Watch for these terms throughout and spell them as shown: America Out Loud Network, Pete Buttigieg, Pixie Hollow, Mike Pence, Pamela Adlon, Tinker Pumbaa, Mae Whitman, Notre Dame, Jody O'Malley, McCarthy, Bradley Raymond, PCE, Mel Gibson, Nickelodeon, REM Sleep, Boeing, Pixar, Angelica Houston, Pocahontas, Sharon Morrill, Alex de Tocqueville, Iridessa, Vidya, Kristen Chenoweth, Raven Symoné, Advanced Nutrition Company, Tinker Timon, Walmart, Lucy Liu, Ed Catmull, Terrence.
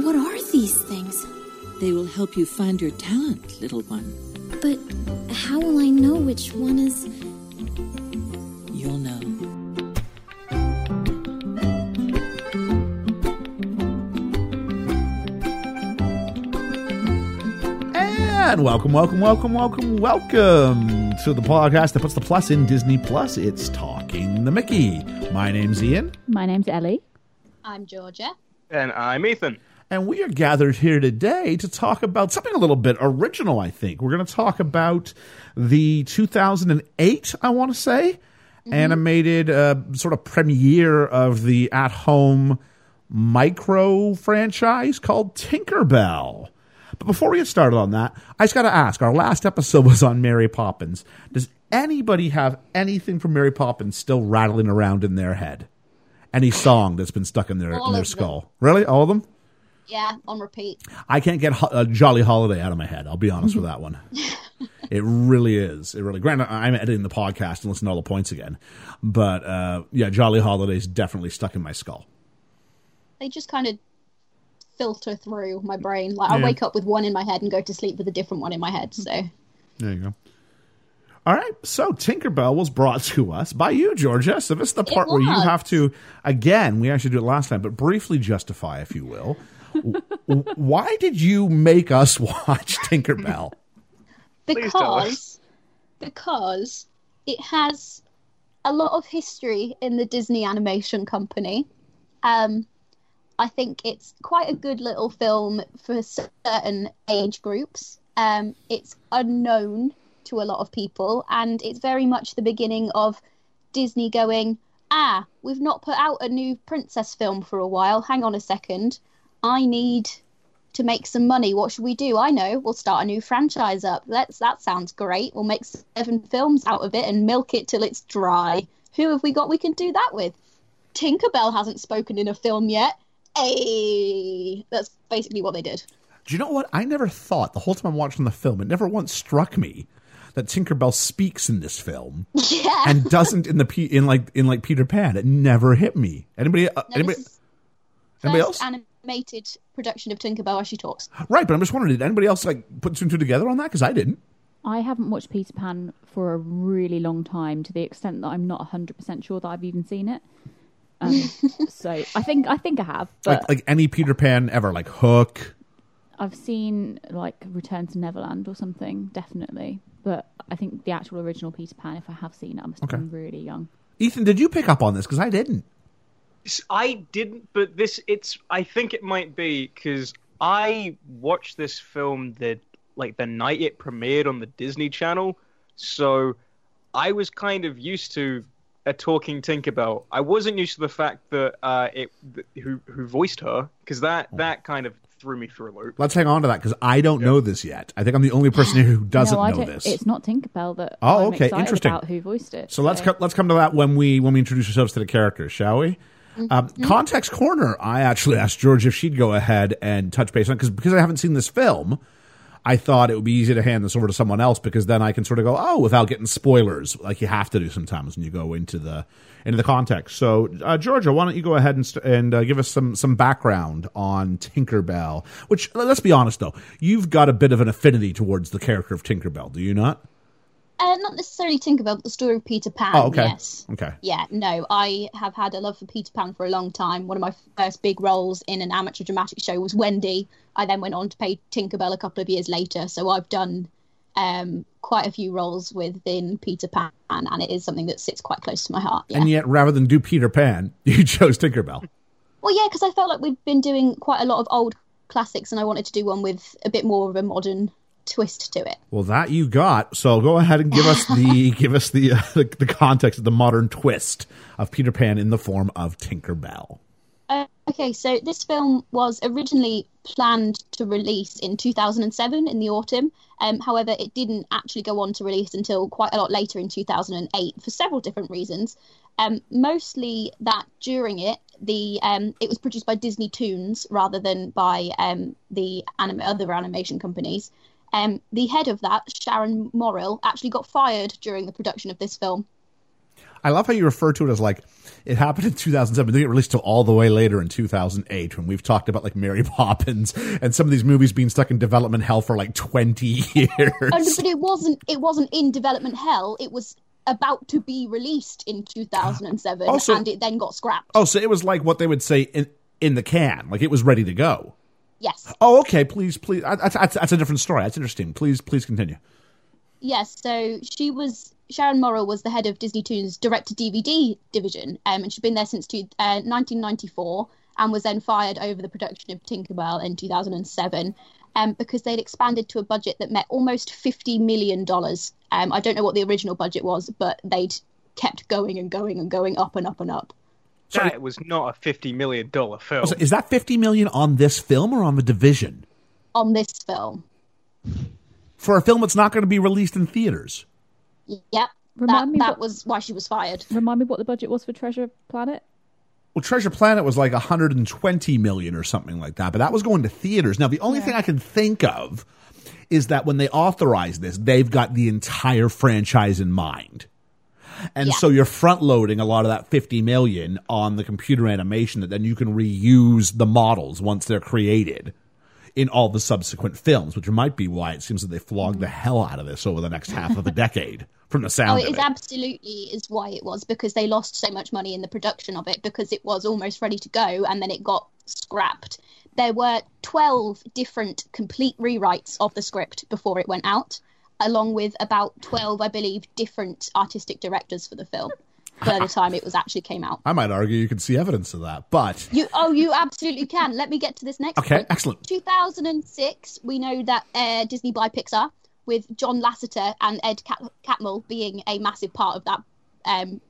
What are these things? They will help you find your talent, little one. But how will I know which one is... You'll know. And welcome to the podcast that puts the plus in Disney Plus. It's Talking the Mickey. My name's Ian. My name's Ellie. I'm Georgia. And I'm Ethan. And we are gathered here today to talk about something a little bit original, I think. We're going to talk about the 2008, I want to say, animated sort of premiere of the at-home micro franchise called Tinker Bell. But before we get started on that, I just got to ask, our last episode was on Mary Poppins. Does anybody have anything from Mary Poppins still rattling around in their head? Any song that's been stuck in their skull? Them. Really? All of them? Yeah, on repeat. I can't get a Jolly Holiday out of my head. I'll be honest with that one. It really is. It really. Granted, I'm editing the podcast and listening to all the points again. But yeah, Jolly Holiday's definitely stuck in my skull. They just kind of filter through my brain. Like I wake up with one in my head and go to sleep with a different one in my head. So there you go. All right, so Tinkerbell was brought to us by you, Georgia. So this is the part where you have to, again, we actually did it last time, but briefly justify, if you will. Why did you make us watch Tinkerbell? Because it has a lot of history in the Disney Animation Company. I think it's quite a good little film for certain age groups. It's unknown to a lot of people, and it's very much the beginning of Disney going, we've not put out a new princess film for a while. Hang on a second. I need to make some money. What should we do? I know. We'll start a new franchise up. That sounds great. We'll make 7 films out of it and milk it till it's dry. Who have we got we can do that with? Tinkerbell hasn't spoken in a film yet. Hey! That's basically what they did. Do you know what? I never thought, the whole time I'm watching the film, it never once struck me that Tinkerbell speaks in this film and doesn't in Peter Pan. It never hit me. Anybody else? Animated production of Tinkerbell as she talks. Right, but I'm just wondering, did anybody else put two and two together on that? Because I didn't. I haven't watched Peter Pan for a really long time, to the extent that I'm not 100% sure that I've even seen it. So I think I have. But like any Peter Pan ever, like Hook. I've seen Return to Neverland or something, definitely. But I think the actual original Peter Pan, if I have seen it, I must have been really young. Ethan, did you pick up on this? Because I didn't. I didn't, but I think it might be because I watched this film the night it premiered on the Disney Channel, so I was kind of used to a talking Tinkerbell. I wasn't used to the fact that who voiced her, because that kind of threw me for a loop. Let's hang on to that, because I don't know this yet. I think I'm the only person here who doesn't know this. It's not Tinkerbell that I'm excited about who voiced it. So let's come to that when we introduce ourselves to the characters, shall we? Context Corner, I actually asked George if she'd go ahead and touch base on it, because I haven't seen this film, I thought it would be easy to hand this over to someone else, because then I can sort of go, without getting spoilers, like you have to do sometimes when you go into the context. So, Georgia, why don't you go ahead and give us some background on Tinkerbell, which, let's be honest, though, you've got a bit of an affinity towards the character of Tinkerbell, do you not? Not necessarily Tinkerbell, but the story of Peter Pan, yes. Okay. Yeah, no, I have had a love for Peter Pan for a long time. One of my first big roles in an amateur dramatic show was Wendy. I then went on to play Tinkerbell a couple of years later, so I've done quite a few roles within Peter Pan, and it is something that sits quite close to my heart. Yeah. And yet, rather than do Peter Pan, you chose Tinkerbell. Well, yeah, because I felt like we'd been doing quite a lot of old classics, and I wanted to do one with a bit more of a modern twist to it. Well, that you got. So go ahead and give us the the context of the modern twist of Peter Pan in the form of Tinkerbell. Okay, so this film was originally planned to release in 2007 in the autumn. However, it didn't actually go on to release until quite a lot later in 2008 for several different reasons. Mostly that during it, it was produced by Disney Toons rather than by other animation companies. The head of that, Sharon Morrill, actually got fired during the production of this film. I love how you refer to it as like it happened in 2007. It didn't get released till all the way later in 2008 when we've talked about like Mary Poppins and some of these movies being stuck in development hell for like 20 years. But it wasn't in development hell. It was about to be released in 2007 also, and it then got scrapped. Oh, so it was like what they would say in the can. Like it was ready to go. Yes. Oh, okay. Please. That's a different story. That's interesting. Please continue. Yes. So she was Sharon Morrill was the head of Disney Toons direct-to-DVD division, and she'd been there since 1994, and was then fired over the production of Tinker Bell in 2007, because they'd expanded to a budget that met almost $50 million. I don't know what the original budget was, but they'd kept going and going and going up and up and up. So it was not a $50 million film. So is that $50 million on this film or on The Division? On this film. For a film that's not going to be released in theaters? Yep. That was why she was fired. Remind me what the budget was for Treasure Planet? Well, Treasure Planet was like $120 million or something like that, but that was going to theaters. Now, the only thing I can think of is that when they authorize this, they've got the entire franchise in mind. And so you're front loading a lot of that $50 million on the computer animation that then you can reuse the models once they're created in all the subsequent films, which might be why it seems that they flogged the hell out of this over the next half of a decade from the sound of it. It absolutely is why it was, because they lost so much money in the production of it because it was almost ready to go and then it got scrapped. There were 12 different complete rewrites of the script before it went out, along with about 12, I believe, different artistic directors for the film by the time it was actually came out. I might argue you can see evidence of that, but... You absolutely can. Let me get to this next one. Okay, excellent. 2006, we know that Disney buy Pixar, with John Lasseter and Ed Catmull being a massive part of that,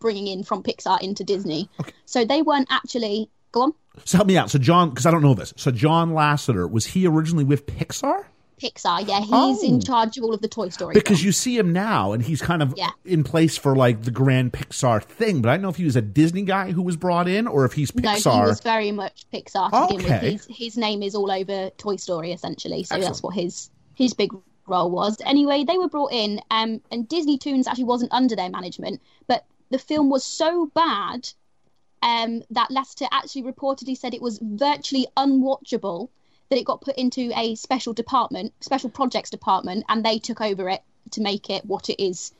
bringing in from Pixar into Disney. Okay. So they weren't actually... Go on. So help me out. So John, because I don't know this. So John Lasseter, was he originally with Pixar? Pixar, yeah, he's in charge of all of the Toy Story. Because you see him now, and he's kind of in place for like the grand Pixar thing. But I don't know if he was a Disney guy who was brought in, or if he's Pixar. No, he was very much Pixar. To begin with. His name is all over Toy Story, essentially. So that's what his big role was. Anyway, they were brought in, and Disney Toons actually wasn't under their management, but the film was so bad that Lasseter actually reportedly said it was virtually unwatchable. That it got put into a special projects department, and they took over it to make it what it is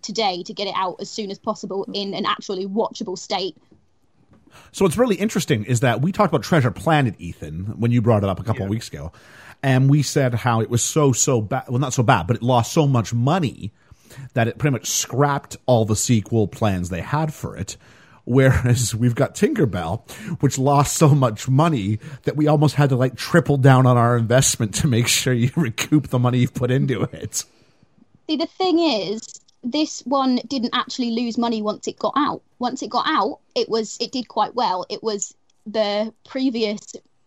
today, to get it out as soon as possible in an actually watchable state. So what's really interesting is that we talked about Treasure Planet, Ethan, when you brought it up a couple of weeks ago, and we said how it was so bad. Well, not so bad, but it lost so much money that it pretty much scrapped all the sequel plans they had for it. Whereas we've got Tinker Bell, which lost so much money that we almost had to like triple down on our investment to make sure you recoup the money you've put into it. See, the thing is, this one didn't actually lose money once it got out. Once it got out, it did quite well. It was the previous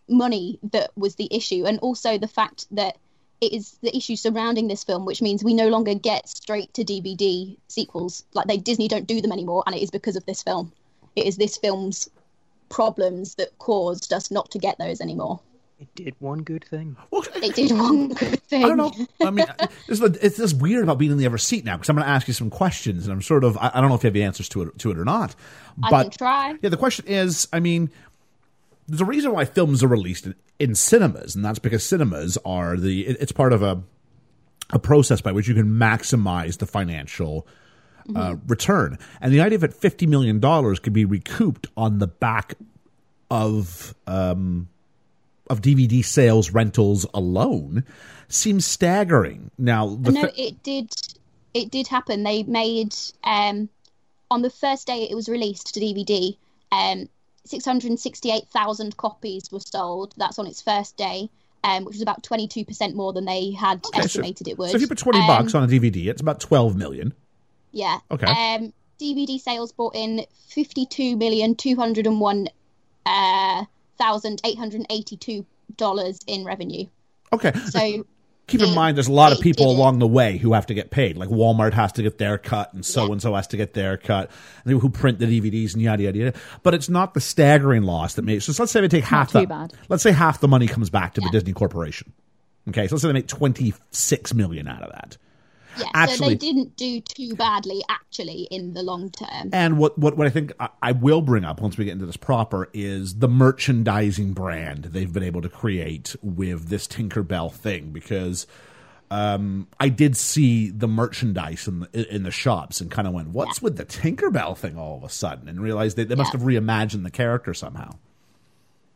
money that was the issue, and also the fact that it is the issue surrounding this film, which means we no longer get straight to DVD sequels. Like Disney don't do them anymore, and it is because of this film. It is this film's problems that caused us not to get those anymore. It did one good thing. It did one good thing. I don't know. I mean, it's just weird about being in the other seat now, because I'm going to ask you some questions, and I'm sort of, I don't know if you have the answers to it or not. But, I can try. Yeah, the question is, I mean, there's a reason why films are released in cinemas, and that's because cinemas are it's part of a process by which you can maximize the financial return. And the idea that $50 million could be recouped on the back of DVD sales, rentals alone seems staggering. Now, it did happen. They made, on the first day it was released to DVD, 668,000 copies were sold. That's on its first day. Which was about 22% more than they had estimated it would. So if you put $20 on a DVD, it's about $12 million. Yeah. Okay. DVD sales brought in 52,201,882 dollars in revenue. Okay. So keep in mind, there's a lot of people along the way who have to get paid. Like Walmart has to get their cut, and so and so has to get their cut, and people who print the DVDs and yada yada yada. But it's not the staggering loss that makes. So let's say they take Let's say half the money comes back to the Disney Corporation. Okay. So let's say they make $26 million out of that. Yeah, actually, so they didn't do too badly, actually, in the long term. And what I think I will bring up once we get into this proper is the merchandising brand they've been able to create with this Tinker Bell thing, because I did see the merchandise in the shops and kind of went, what's with the Tinker Bell thing all of a sudden? And realized they must have reimagined the character somehow.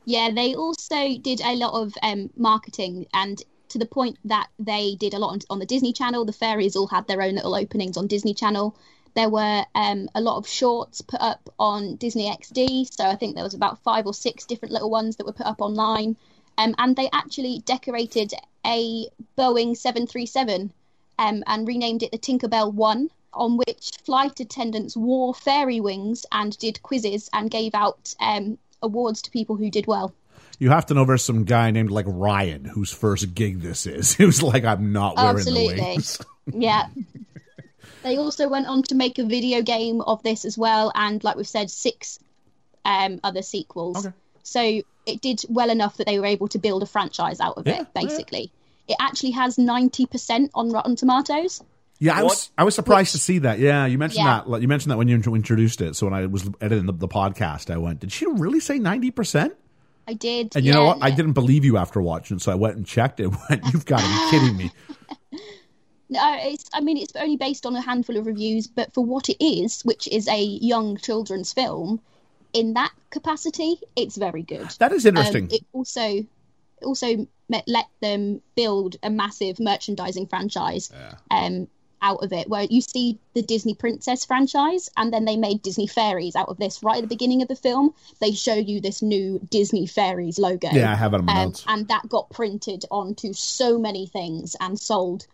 Yeah, they also did a lot of marketing, and to the point that they did a lot on the Disney Channel. The fairies all had their own little openings on Disney Channel. There were a lot of shorts put up on Disney XD, so I think there was about 5 or 6 different little ones that were put up online. And they actually decorated a Boeing 737 and renamed it the Tinkerbell 1, on which flight attendants wore fairy wings and did quizzes and gave out awards to people who did well. You have to know there's some guy named like Ryan whose first gig this is. Who's like, I'm not wearing the wings. Yeah. They also went on to make a video game of this as well, and like we've said, 6 other sequels. Okay. So it did well enough that they were able to build a franchise out of it, basically. Yeah. It actually has 90% on Rotten Tomatoes. Yeah, I was surprised to see that. Yeah, you mentioned that. You mentioned that when you introduced it. So when I was editing the podcast, I went, did she really say 90%? I did. And you know what? I didn't believe you after watching, so I went and checked it. You've got to be kidding me. No, it's only based on a handful of reviews, but for what it is, which is a young children's film, in that capacity, it's very good. That is interesting. It also let them build a massive merchandising franchise out of it, where you see the Disney Princess franchise, and then they made Disney Fairies out of this. Right at the beginning of the film, they show you this new Disney Fairies logo. Yeah, I have it on my notes. And that got printed onto so many things and sold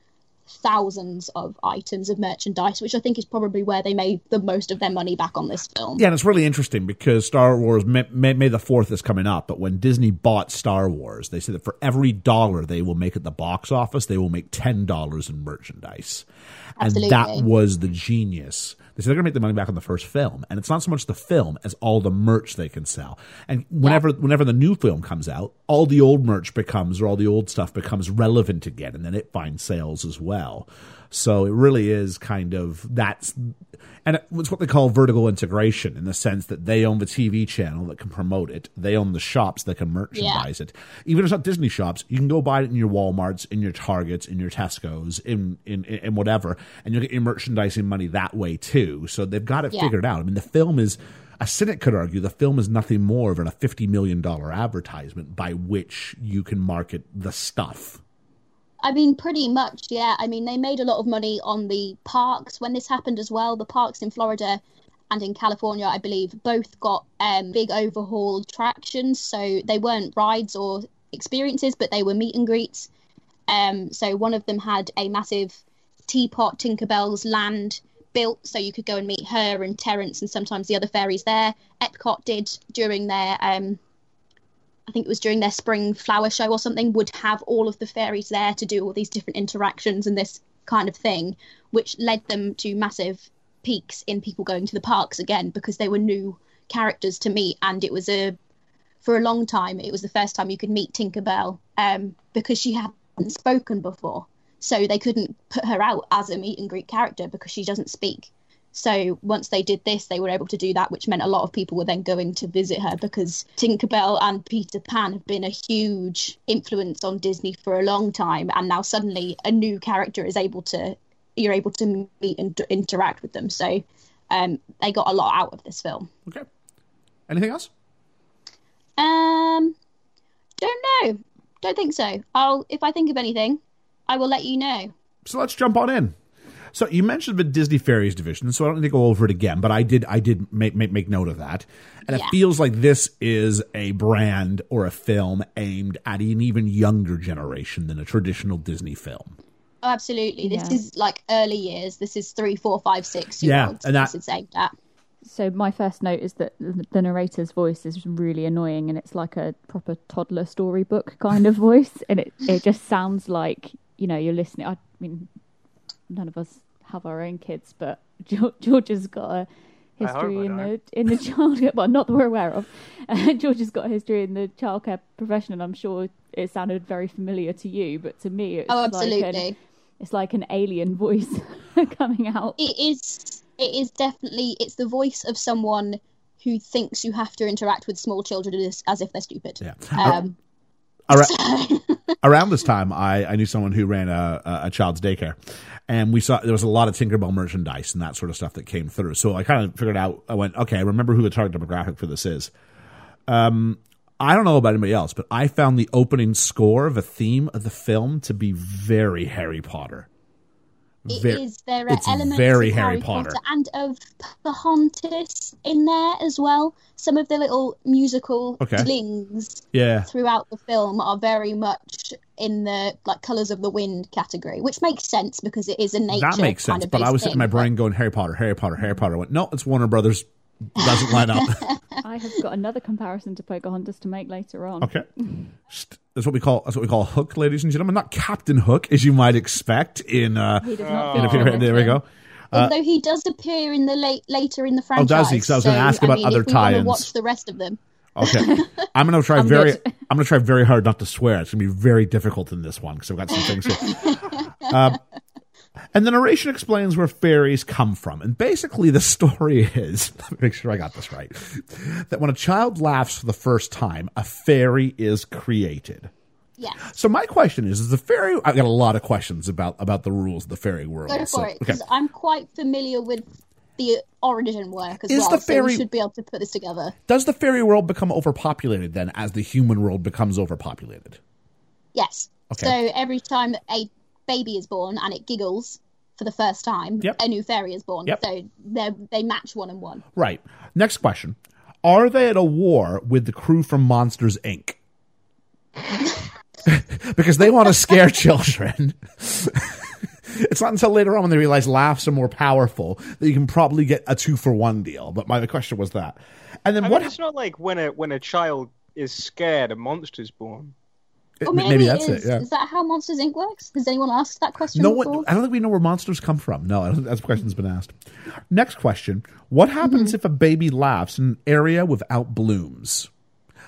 thousands of items of merchandise, which I think is probably where they made the most of their money back on this film. Yeah, and it's really interesting because Star Wars, May the 4th is coming up, but when Disney bought Star Wars, they said that for every dollar they will make at the box office, they will make $10 in merchandise. Absolutely. And that was the genius. They said they're going to make the money back on the first film, and it's not so much the film as all the merch they can sell. And whenever the new film comes out, all the old merch becomes, or all the old stuff becomes relevant again, and then it finds sales as well. So it really is kind of it's what they call vertical integration, in the sense that they own the TV channel that can promote it. They own the shops that can merchandise it. Even if it's not Disney shops, you can go buy it in your Walmarts, in your Targets, in your Tesco's, in whatever, and you'll get your merchandising money that way too. So they've got it figured out. I mean, the film is, a cynic could argue, the film is nothing more than a $50 million advertisement by which you can market the stuff. I mean, pretty much, yeah. I mean, they made a lot of money on the parks when this happened as well. The parks in Florida and in California, I believe, both got big overhaul attractions. So they weren't rides or experiences, but they were meet and greets. So one of them had a massive teapot Tinkerbell's land built, so you could go and meet her and Terrence and sometimes the other fairies there. Epcot did during their... I think it was during their spring flower show or something, would have all of the fairies there to do all these different interactions and this kind of thing, which led them to massive peaks in people going to the parks again, because they were new characters to meet. And it was for a long time, it was the first time you could meet Tinkerbell because she hadn't spoken before. So they couldn't put her out as a meet and greet character because she doesn't speak. So once they did this, they were able to do that, which meant a lot of people were then going to visit her, because Tinkerbell and Peter Pan have been a huge influence on Disney for a long time. And now suddenly a new character you're able to meet and interact with them. So they got a lot out of this film. Okay. Anything else? Don't know. Don't think so. If I think of anything, I will let you know. So let's jump on in. So you mentioned the Disney Fairies division, so I don't need to go over it again, but I did make note of that. And it feels like this is a brand or a film aimed at an even younger generation than a traditional Disney film. Oh, absolutely. This is like early years. This is 3, 4, 5, 6 year-olds. Yeah, and that's aimed at. So my first note is that the narrator's voice is really annoying, and it's like a proper toddler storybook kind of voice. And it just sounds like, you know, you're listening. I mean... None of us have our own kids, but George has got a history in the childcare. Well, not that we're aware of. George has got a history in the childcare profession, and I'm sure it sounded very familiar to you. But to me, it's like an It's like an alien voice coming out. It is definitely, it's the voice of someone who thinks you have to interact with small children as if they're stupid. Yeah. Around this time, I knew someone who ran a child's daycare, and we saw there was a lot of Tinker Bell merchandise and that sort of stuff that came through. So I kind of figured out, I went, okay, I remember who the target demographic for this is. I don't know about anybody else, but I found the opening score of a theme of the film to be very Harry Potter. There are elements of Harry Potter and of Pocahontas in there as well. Some of the little musical flings throughout the film are very much in the like Colors of the Wind category, which makes sense because it is a nature. That makes sense, but I was sitting in my brain going Harry Potter, Harry Potter, Harry Potter. I went, no, it's Warner Brothers. Doesn't line up. I have got another comparison to Pocahontas to make later on. Okay, that's what we call Hook, ladies and gentlemen. Not Captain Hook, as you might expect in a Peter Pan. There we go. Although he does appear in the later in the franchise. Oh, does he? Because I was going to ask about other tie-ins. Watch the rest of them. Okay, I'm going to try very hard not to swear. It's going to be very difficult in this one because I've got some things here. And the narration explains where fairies come from. And basically the story is, let me make sure I got this right, that when a child laughs for the first time, a fairy is created. Yeah. So my question is the fairy... I've got a lot of questions about the rules of the fairy world. Go for it, because I'm quite familiar with the origin work so we should be able to put this together. Does the fairy world become overpopulated then as the human world becomes overpopulated? Yes. Okay. So every time a baby is born and it giggles for the first time, a new fairy is born. Yep. So they match one and one. Right. Next question. Are they at a war with the crew from Monsters, Inc.? Because they want to scare children. It's not until later on when they realize laughs are more powerful that you can probably get a 2-for-1 deal. But my question was that. And then it's not like when a child is scared, a monster's born. Or maybe that's it. Yeah. Is that how Monsters, Inc. works? Has anyone asked that question before? No, I don't think we know where monsters come from. No, that question's been asked. Next question. What happens if a baby laughs in an area without blooms?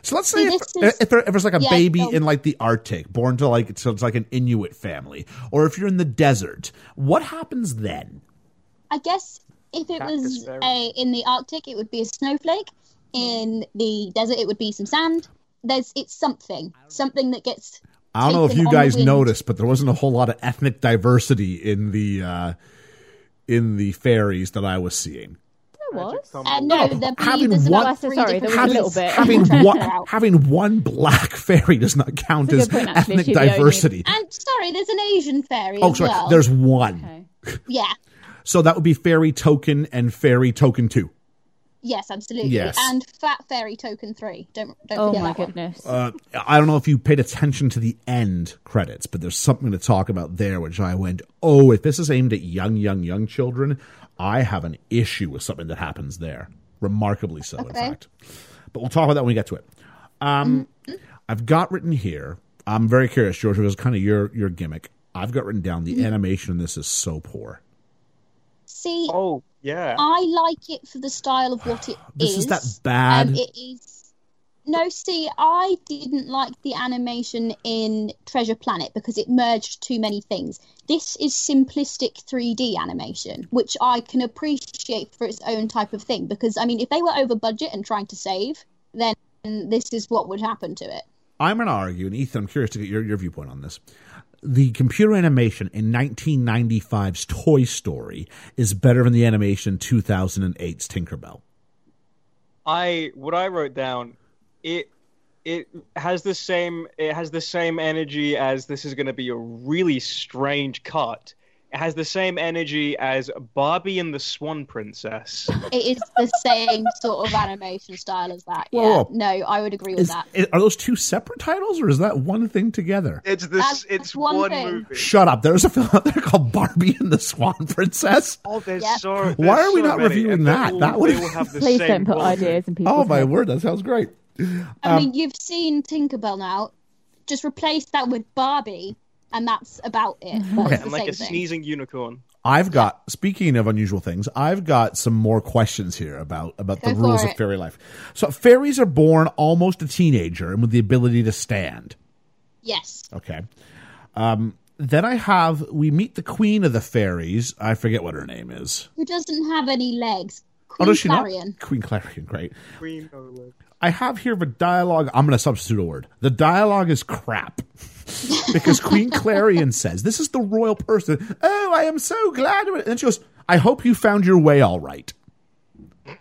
So let's say if there's like a baby in like the Arctic, born to like, so it's like an Inuit family, or if you're in the desert, what happens then? I guess if it was in the Arctic, it would be a snowflake. In the desert, it would be some sand. It's something that gets. I don't know if you guys noticed, but there wasn't a whole lot of ethnic diversity in the fairies that I was seeing. There was. Having one black fairy does not count as ethnic diversity. And sorry, there's an Asian fairy. Oh, sorry, there's one. Okay. Yeah. So that would be Fairy Token and Fairy Token 2. Yes, absolutely. Yes. And Fat Fairy Token 3. Don't forget that one. Oh, my goodness. I don't know if you paid attention to the end credits, but there's something to talk about there, which I went, oh, if this is aimed at young children, I have an issue with something that happens there. Remarkably so, in fact. But we'll talk about that when we get to it. I've got written here, I'm very curious, George, it was kind of your gimmick. I've got written down the animation in this is so poor. See? Oh, yeah. I like it for the style of what it is. This is that bad. It is. No, see, I didn't like the animation in Treasure Planet because it merged too many things. This is simplistic 3D animation, which I can appreciate for its own type of thing. Because, I mean, if they were over budget and trying to save, then this is what would happen to it. I'm going to argue, and Ethan, I'm curious to get your viewpoint on this. The computer animation in 1995's Toy Story is better than the animation in 2008's Tinker Bell. What I wrote down, it has the same energy as this is going to be a really strange cut. It has the same energy as Barbie and the Swan Princess. It is the same sort of animation style as that. Yeah. Whoa. No, I would agree with that. Are those two separate titles, or is that one thing together? It's one movie. Shut up. There's a film out there called Barbie and the Swan Princess. Oh, there's why are we not reviewing that? That would have the same. Please don't put ideas in people's heads. Oh my word, that sounds great. I mean, you've seen Tinkerbell now. Just replace that with Barbie. And that's about it. And like a sneezing unicorn. I've got, speaking of unusual things, I've got some more questions here about the rules of fairy life. So fairies are born almost a teenager and with the ability to stand. Yes. Okay. Then I have, we meet the Queen of the Fairies. I forget what her name is. Who doesn't have any legs. Queen Clarion. Not? Queen Clarion, great. Queen Olaf. I have here the dialogue. I'm going to substitute a word. The dialogue is crap. Because Queen Clarion says, this is the royal person. Oh, I am so glad. And then she goes, I hope you found your way all right.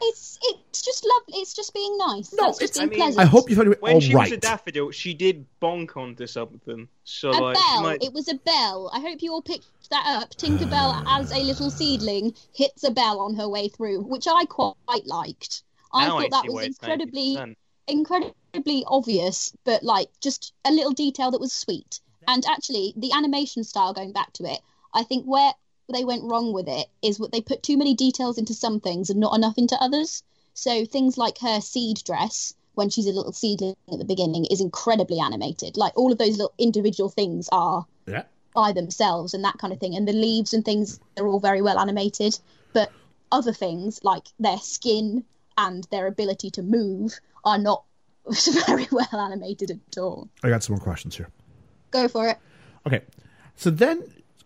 It's just lovely. It's just being nice. No, it's being pleasant. I hope you found your way all right. When she was a daffodil, she did bonk onto something. So a bell. It was a bell. I hope you all picked that up. Tinker Bell, as a little seedling, hits a bell on her way through, which I quite liked. I thought that was incredibly obvious, but like just a little detail that was sweet. And actually, the animation style, going back to it, I think where they went wrong with it is what they put too many details into some things and not enough into others. So things like her seed dress, when she's a little seedling at the beginning, is incredibly animated. Like all of those little individual things are by themselves and that kind of thing. And the leaves and things are all very well animated. But other things like their skin and their ability to move are not very well animated at all. I got some more questions here. Go for it. Okay. So then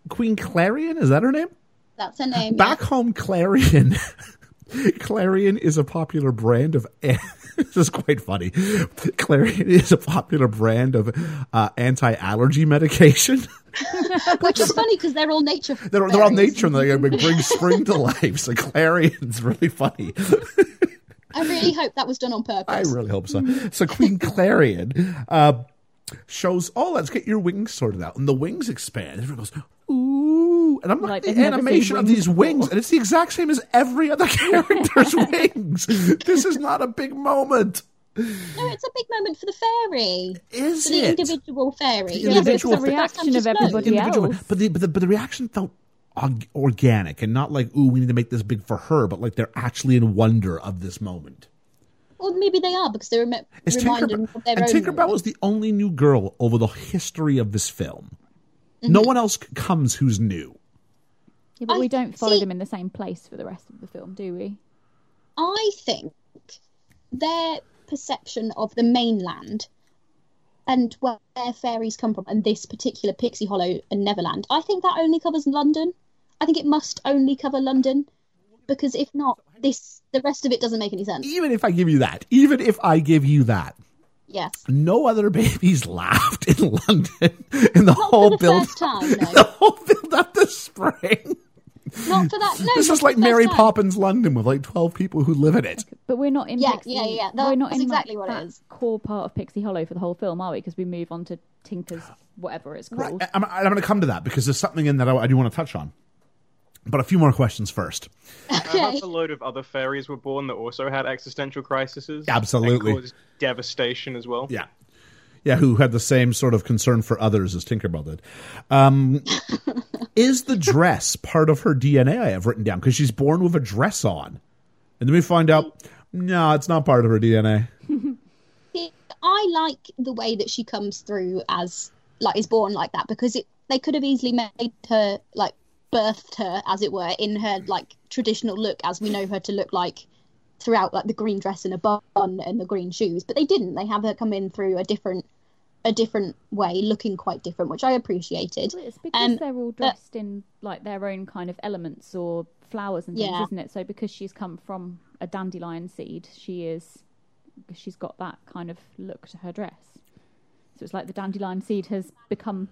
Queen Clarion, is that her name? That's her name. Back home, Clarion. Clarion is a popular brand of... This is quite funny. Clarion is a popular brand of anti-allergy medication. Which is funny because they're all nature. They're all nature and they bring spring to life. So Clarion's really funny. I really hope that was done on purpose. I really hope so. So Queen Clarion shows, let's get your wings sorted out. And the wings expand. Everyone goes, ooh. And I'm like the animation of these wings. And it's the exact same as every other character's wings. This is not a big moment. No, it's a big moment for the fairy. Is it? For the individual fairy. It's the reaction of everybody else. But the reaction felt organic and not like, ooh, we need to make this big for her, but like they're actually in wonder of this moment. Well, maybe they are because they're reminded of their own. Tinker Bell is the only new girl over the history of this film. Mm-hmm. No one else comes who's new. Yeah, but we don't follow them in the same place for the rest of the film, do we? I think their perception of the mainland and where fairies come from and this particular Pixie Hollow and Neverland, I think that only covers London. I think it must only cover London, because if not, the rest of it doesn't make any sense. Even if I give you that. Yes. No other babies laughed in London in the whole build up this spring. Not for that. No, this is like Mary Poppins London with like 12 people who live in it. But we're not in Pixie. Yeah. That's exactly what it is. Core part of Pixie Hollow for the whole film, are we? Because we move on to Tinker's whatever it's called. Right. I'm going to come to that because there's something in that I do want to touch on. But a few more questions first. Okay. I heard a load of other fairies were born that also had existential crises. Absolutely. That caused devastation as well. Yeah. Yeah, who had the same sort of concern for others as Tinkerbell did. Is the dress part of her DNA? I have written down because she's born with a dress on. And then we find out, no, it's not part of her DNA. I like the way that she comes through as, like, is born like that because they could have easily made her, like, birthed her, as it were, in her, like, traditional look as we know her to look like throughout, like, the green dress and a bun and the green shoes. But they didn't. They have her come in through a different way, looking quite different, which I appreciated. Well, it's because they're all dressed in like their own kind of elements or flowers and things, isn't it? So because she's come from a dandelion seed, she's got that kind of look to her dress. So it's like the dandelion seed has become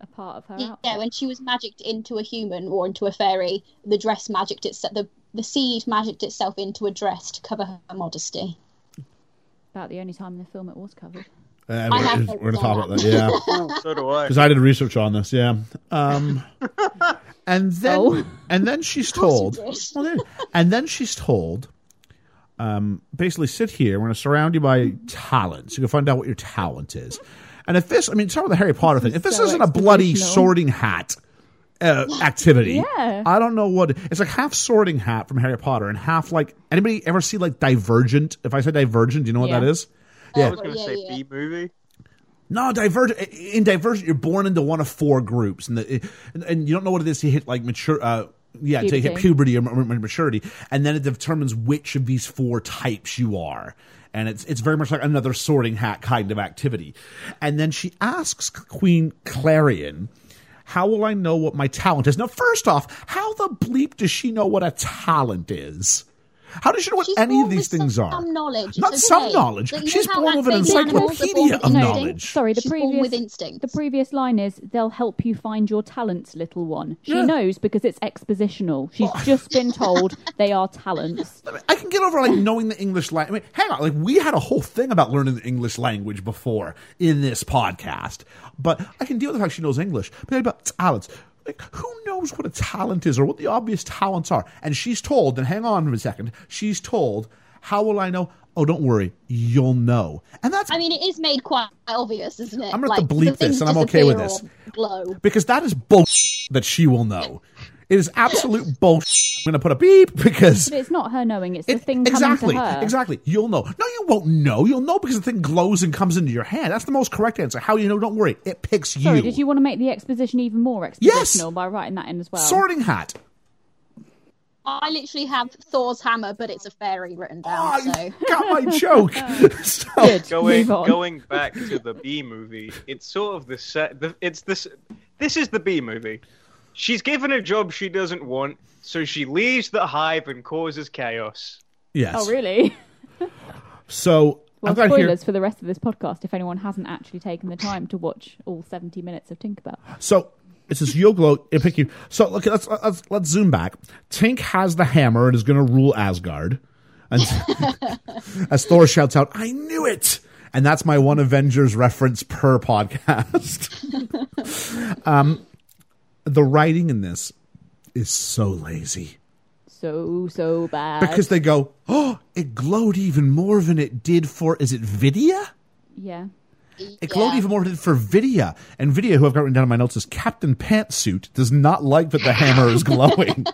a part of her outfit. Yeah, when she was magicked into a human or into a fairy, the dress magicked itself, the seed magicked itself into a dress to cover her modesty. About the only time in the film it was covered. We're going to talk about that, yeah. So do I. Because I did research on this, yeah. And then she's told, basically sit here, we're going to surround you by talents. You can find out what your talent is. And if this, start with the Harry Potter thing. If this isn't a bloody sorting hat activity, I don't know what. It's like half sorting hat from Harry Potter and half like, anybody ever see like Divergent? If I say Divergent, do you know what that is? Yeah. I was going to say B-movie. No, Divergent. In Divergent, you're born into one of four groups. And you don't know what it is to hit like mature. Puberty. To hit puberty or maturity. And then it determines which of these four types you are. And it's very much like another sorting hat kind of activity. And then she asks Queen Clarion, How will I know what my talent is? Now, first off, how the bleep does she know what a talent is? How does she know what any of these things are? Not some knowledge. She's born with an encyclopedia of knowledge. Sorry, the previous line is, they'll help you find your talents, little one. She knows because it's expositional. She's just been told they are talents. I can get over knowing the English language. I mean, hang on. We had a whole thing about learning the English language before in this podcast. But I can deal with the fact she knows English. But about talents. Who knows what a talent is or what the obvious talents are? And she's told, and hang on a second, she's told, how will I know? Oh, don't worry, you'll know. And that's... I mean, it is made quite obvious, isn't it? I'm going to bleep this, and I'm okay with this. Because that is bullshit that she will know. It is absolute bullshit. I'm going to put a beep because... But it's not her knowing, it's the thing coming to her. Exactly. You'll know. No, you won't know. You'll know because the thing glows and comes into your hand. That's the most correct answer. How you know? Don't worry. It picks you. Sorry, did you want to make the exposition even more expositional by writing that in as well? Sorting Hat. I literally have Thor's hammer, but it's a fairy written down. Oh, so. Got my joke. So. Good. Going back to the B movie, it's sort of the set. This is the B movie. She's given a job she doesn't want, so she leaves the hive and causes chaos. Yes. Oh, really? So, well, spoilers for the rest of this podcast if anyone hasn't actually taken the time to watch all 70 minutes of Tinker Bell. So, it says you'll glow, it'll pick you. So, look, let's zoom back. Tink has the hammer and is going to rule Asgard. And as Thor shouts out, "I knew it!" And that's my one Avengers reference per podcast. The writing in this is so lazy. So bad. Because they go, oh, it glowed even more than it did for, is it Vidya? Yeah. It glowed even more than it did for Vidya. And Vidya, who I've got written down in my notes, is Captain Pantsuit, does not like that the hammer is glowing.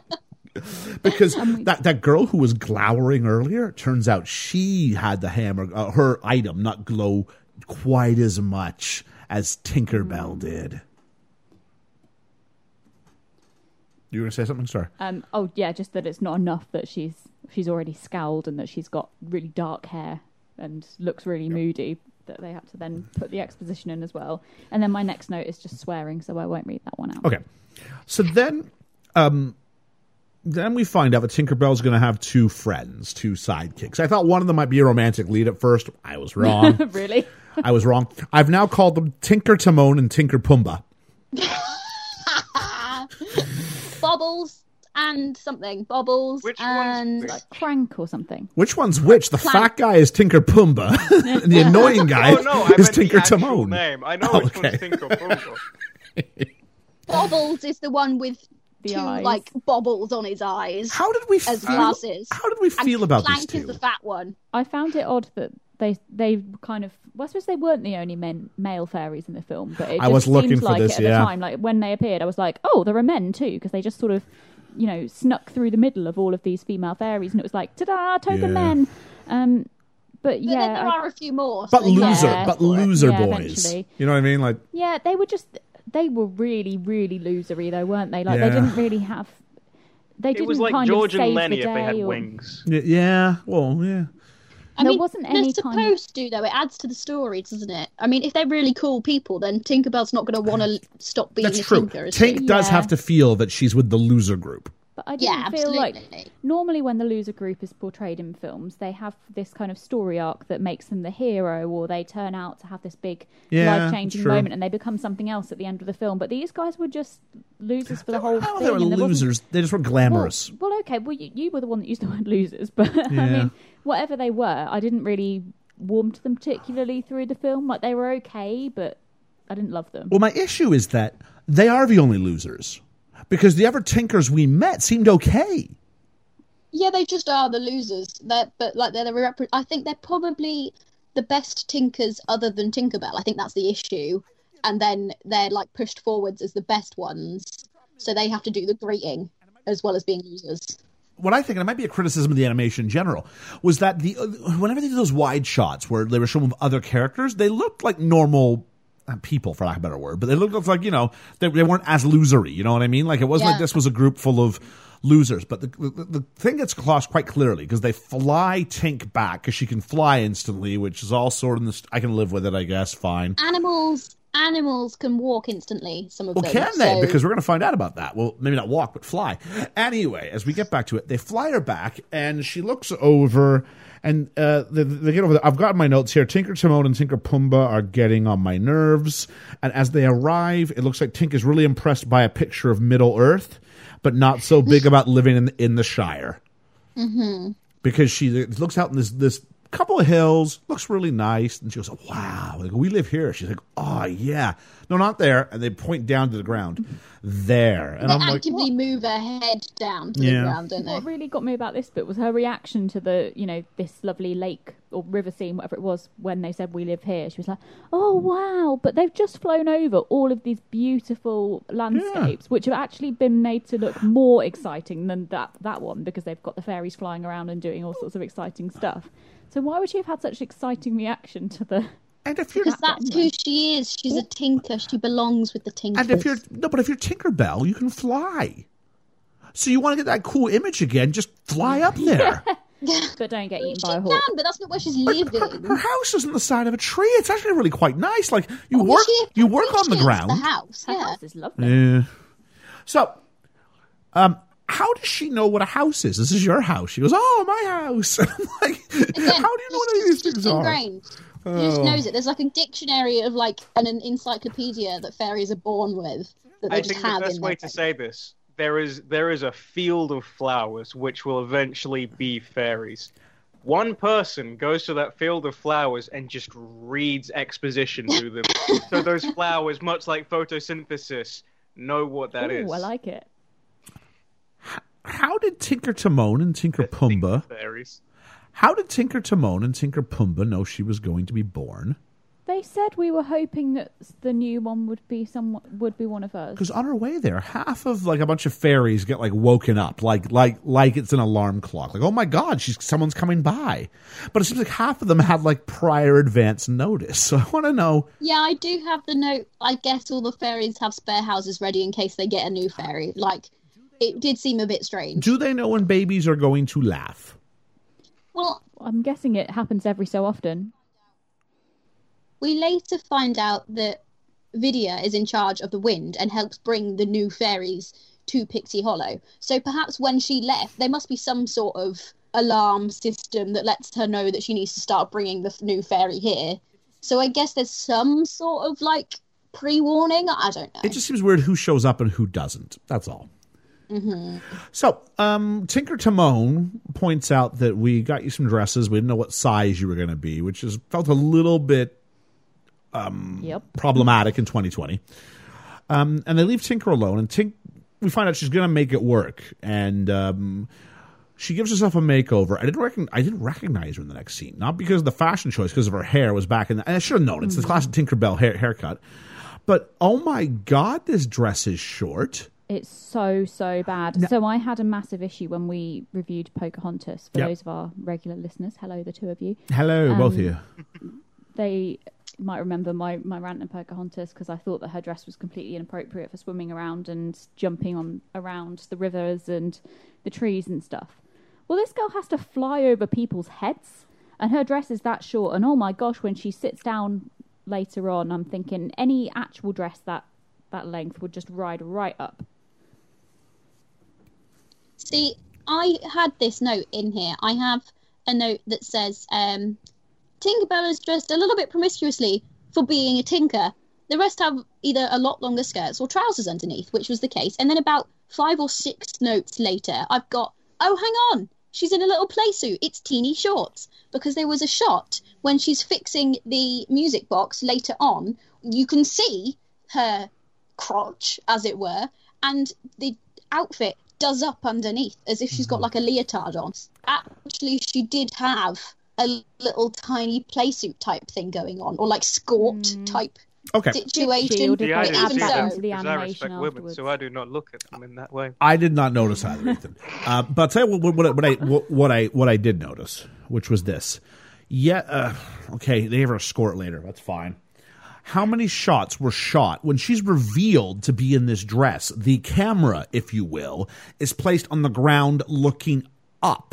Because that girl who was glowering earlier, it turns out she had the hammer, her item, not glow quite as much as Tinkerbell did. You were going to say something, sorry? Oh, yeah, just that it's not enough that she's already scowled and that she's got really dark hair and looks really moody, that they had to then put the exposition in as well. And then my next note is just swearing, so I won't read that one out. Okay. So then we find out that Tinkerbell's going to have two friends, two sidekicks. I thought one of them might be a romantic lead at first. I was wrong. Really? I was wrong. I've now called them Tinker Timon and Tinker Pumbaa. Bobbles and something. Bobbles which and Crank or something. Which one's which? The fat guy is Tinker Pumbaa. And the annoying guy is Tinker Timon. Name. I know which one's Tinker Pumbaa. Bobbles is the one with two eyes. Bobbles on his eyes. How did we feel about this? Clank is the fat one. I found it odd that they kind of... Well, I suppose they weren't the only male fairies in the film, but it just the time. When they appeared, I was like, oh, there are men too, because they just sort of, snuck through the middle of all of these female fairies, and it was like, ta-da, token men. But yeah, then there are a few more. So loser boys. Eventually. You know what I mean? Yeah, they were just... They were really, really losery, though, weren't they? They didn't really have... It was like George and Lenny if they had wings. Yeah, well, yeah. I mean, they're supposed to, though. It adds to the story, doesn't it? I mean, if they're really cool people, then Tinkerbell's not going to want to stop being Tinker. That's true. Tink does have to feel that she's with the loser group. But I didn't feel like... Normally when the loser group is portrayed in films, they have this kind of story arc that makes them the hero, or they turn out to have this big life-changing moment and they become something else at the end of the film. But these guys were just losers for the whole thing. They were losers. They just were glamorous. Well, okay. Well, you were the one that used the word losers. But, I mean, whatever they were, I didn't really warm to them particularly through the film. They were okay, but I didn't love them. Well, my issue is that they are the only losers. Because the other Tinkers we met seemed okay. Yeah, they just are the losers. I think they're probably the best Tinkers other than Tinkerbell. I think that's the issue. And then they're pushed forwards as the best ones. So they have to do the greeting as well as being losers. What I think, and it might be a criticism of the animation in general, was that whenever they did those wide shots where they were shown with other characters, they looked like normal people, for lack of a better word, but they looked like, they weren't as losery, you know what I mean? It wasn't like this was a group full of losers, but the thing gets across quite clearly, because they fly Tink back, because she can fly instantly, which is all sort of, I can live with it, I guess, fine. Animals Animals can walk instantly, some of them. Well, can they? So... Because we're going to find out about that. Well, maybe not walk, but fly. Anyway, as we get back to it, they fly her back, and she looks over, and they get over there. I've got my notes here. Tinker Timon and Tinker Pumbaa are getting on my nerves, and as they arrive, it looks like Tink is really impressed by a picture of Middle Earth, but not so big about living in the Shire. Mm-hmm. Because she looks out in this couple of hills, looks really nice, and she goes, wow, like, we live here. She's like, oh yeah, no, not there. And they point down to the ground there, and they actively move her head down to the ground, don't they? What really got me about this bit was her reaction to the, you know, this lovely lake or river scene, whatever it was, when they said we live here. She was like, oh wow, but they've just flown over all of these beautiful landscapes, which have actually been made to look more exciting than that one, because they've got the fairies flying around and doing all sorts of exciting stuff. So why would she have had such exciting reaction to the... And if you're, because that's who she is. She's a tinker. She belongs with the tinkers. And if you're Tinker Bell, you can fly. So you want to get that cool image again, just fly up there. But don't get eaten by a hawk. She can, but that's not where she's living. Her house is on the side of a tree. It's actually really quite nice. Like, you work on the ground. The house. Her house is lovely. Yeah. So, how does she know what a house is? This is your house. She goes, oh, my house. And I'm like, again, how do you know what any of these things are? She just knows it. There's like a dictionary of like an encyclopedia that fairies are born with. That they I just think have the best way to say this, there is a field of flowers which will eventually be fairies. One person goes to that field of flowers and just reads exposition to them. So those flowers, much like photosynthesis, know what that is. Oh, I like it. How did Tinker Timon and Tinker Pumbaa... How did Tinker Timon and Tinker Pumbaa know she was going to be born? They said we were hoping that the new one would be one of us. Because on her way there, half of like a bunch of fairies get like woken up, like it's an alarm clock. Like, oh my god, someone's coming by. But it seems like half of them had like prior advance notice. So I want to know. Yeah, I do have the note. I guess all the fairies have spare houses ready in case they get a new fairy. Like, it did seem a bit strange. Do they know when babies are going to laugh? Well, I'm guessing it happens every so often. We later find out that Vidya is in charge of the wind and helps bring the new fairies to Pixie Hollow. So perhaps when she left, there must be some sort of alarm system that lets her know that she needs to start bringing the new fairy here. So I guess there's some sort of, like, pre-warning. I don't know. It just seems weird who shows up and who doesn't. That's all. Mm-hmm. So, Tinker Timon points out that we got you some dresses. We didn't know what size you were going to be, which is felt a little bit problematic in 2020. And they leave Tinker alone, and we find out she's going to make it work. And she gives herself a makeover. I didn't recognize her in the next scene, not because of the fashion choice, because of her hair was back in the... And I should have known. It's the classic Tinker Bell haircut. But, oh my God, this dress is short. It's so bad. No. So I had a massive issue when we reviewed Pocahontas. For those of our regular listeners, hello, the two of you. Hello, both of you. They might remember my rant in Pocahontas because I thought that her dress was completely inappropriate for swimming around and jumping on around the rivers and the trees and stuff. Well, this girl has to fly over people's heads, and her dress is that short. And oh my gosh, when she sits down later on, I'm thinking any actual dress that length would just ride right up. See, I had this note in here. I have a note that says, Tinkerbell is dressed a little bit promiscuously for being a tinker. The rest have either a lot longer skirts or trousers underneath, which was the case. And then about 5 or 6 notes later, I've got, oh, hang on, she's in a little play suit. It's teeny shorts. Because there was a shot when she's fixing the music box later on. You can see her crotch, as it were, and the outfit does up underneath as if she's got like a leotard on. Actually, she did have a little tiny playsuit type thing going on, or like skort type situation. But I didn't see them because I respect women, so I do not look at them in that way. I did not notice either, Ethan. But I'll tell you what I did notice, which was this. Yeah, okay, they have her skort later. That's fine. How many shots were shot when she's revealed to be in this dress? The camera, if you will, is placed on the ground looking up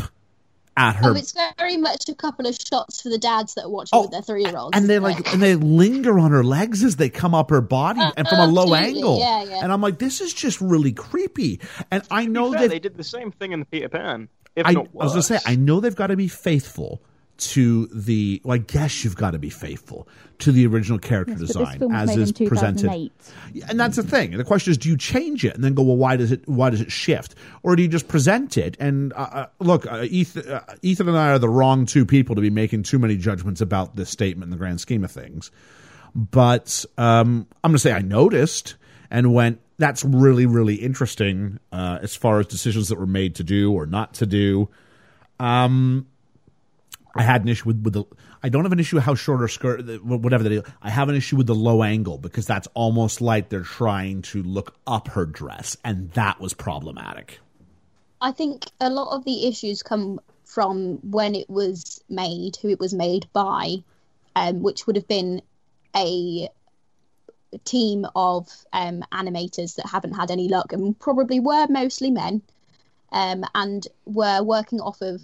at her. It's very much a couple of shots for the dads that are watching with their 3-year-olds, and they they linger on her legs as they come up her body and from a low angle. Yeah, yeah. And I'm like, this is just really creepy. And I know that they did the same thing in the Peter Pan. I was going to say, I know they've got to be faithful to the. Well, I guess you've got to be faithful to the original character design as is presented. And that's the thing. The question is, do you change it and then go, well, why does it shift, or do you just present it? And look, Ethan and I are the wrong two people to be making too many judgments about this statement in the grand scheme of things. But I'm going to say I noticed and went, that's really, really interesting as far as decisions that were made to do or not to do. I had an issue with the. I don't have an issue with how short her skirt, whatever the deal. I have an issue with the low angle because that's almost like they're trying to look up her dress, and that was problematic. I think a lot of the issues come from when it was made, who it was made by, which would have been a team of animators that haven't had any luck and probably were mostly men, and were working off of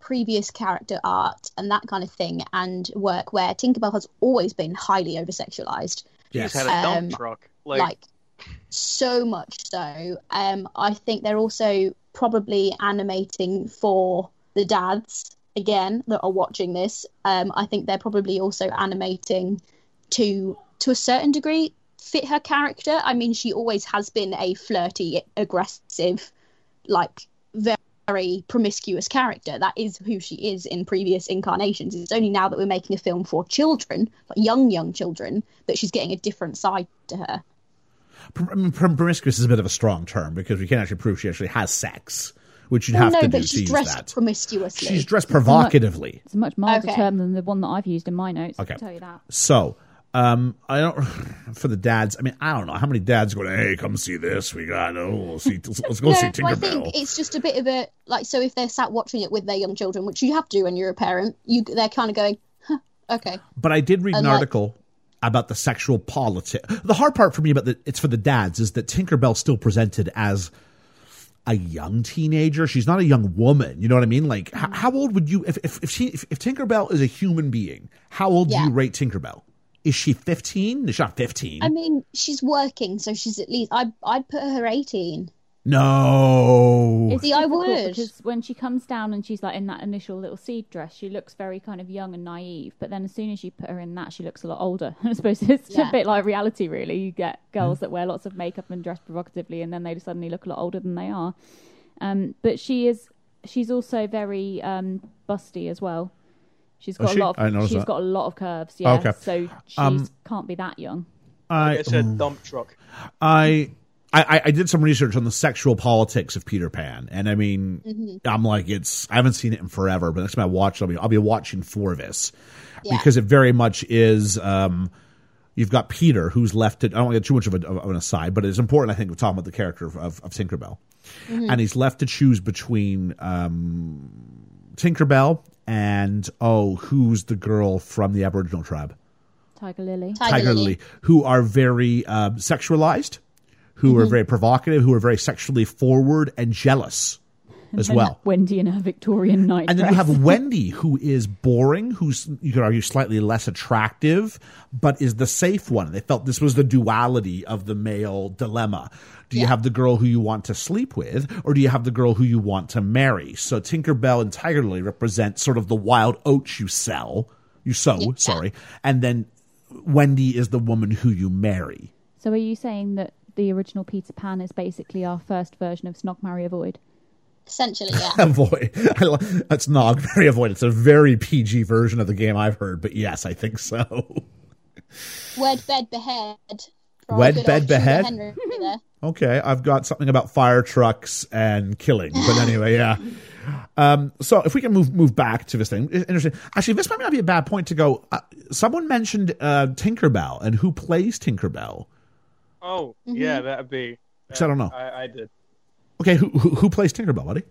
previous character art and that kind of thing, and work where Tinkerbell has always been highly over-sexualized. Yes. She's had a dump truck. Like, so much so. I think they're also probably animating for the dads, again, that are watching this. I think they're probably also animating to a certain degree, fit her character. I mean, she always has been a flirty, aggressive, like, very promiscuous character. That is who she is in previous incarnations. It's only now that we're making a film for children, like young children, that she's getting a different side to her. Promiscuous is a bit of a strong term because we can't actually prove she actually has sex, which you'd have to do. But she's dressed promiscuously. She's dressed provocatively. It's a much milder term than the one that I've used in my notes. Okay. I can tell you that. So, I don't, for the dads, I mean, I don't know how many dads go, hey, come see this. We got, let's go see Tinkerbell. I think it's just a bit of a, like, so if they're sat watching it with their young children, which you have to when you're a parent, they're kind of going, huh, okay. But I did read an article about the sexual politics. The hard part for me about it's for the dads is that Tinkerbell's still presented as a young teenager. She's not a young woman. You know what I mean? Like, how old would you, if Tinkerbell is a human being, how old do you rate Tinkerbell? Is she 15? She's not 15. I mean, she's working, so she's at least... I'd put her 18. No. See, I would. Because when she comes down and she's like in that initial little seed dress, she looks very kind of young and naive. But then as soon as you put her in that, she looks a lot older. I suppose it's a bit like reality, really. You get girls that wear lots of makeup and dress provocatively, and then they suddenly look a lot older than they are. But she's also very busty as well. She's got a lot of curves, yeah. Okay. So she can't be that young. It's a dump truck. I did some research on the sexual politics of Peter Pan, and I mean, I'm like, I haven't seen it in forever, but next time I watch it, I'll be watching for this because it very much is. You've got Peter, who's left it. I don't want to get too much of an aside, but it's important, I think, we're talking about the character of Tinkerbell, and he's left to choose between Tinkerbell. And, who's the girl from the Aboriginal tribe? Tiger Lily. Tiger Lily, who are very sexualized, who are very provocative, who are very sexually forward and jealous as well. Wendy in her Victorian night dress. And then you have Wendy, who is boring, who's, you could argue, slightly less attractive, but is the safe one. They felt this was the duality of the male dilemma. Do you have the girl who you want to sleep with, or do you have the girl who you want to marry? So Tinkerbell and Tiger Lily represent sort of the wild oats you sow, and then Wendy is the woman who you marry. So are you saying that the original Peter Pan is basically our first version of Snog, Marry, Avoid? Essentially, yeah. Avoid. That's Snog, Marry, Avoid. It's a very PG version of the game I've heard, but yes, I think so. Wed, bed, behead. Wed, bed, behead? Okay, I've got something about fire trucks and killing, but anyway, yeah. So if we can move back to this thing, interesting. Actually, this might not be a bad point to go. Someone mentioned Tinkerbell and who plays Tinkerbell. Oh, yeah, that'd be. Because I don't know. I did. Okay, who plays Tinkerbell, buddy?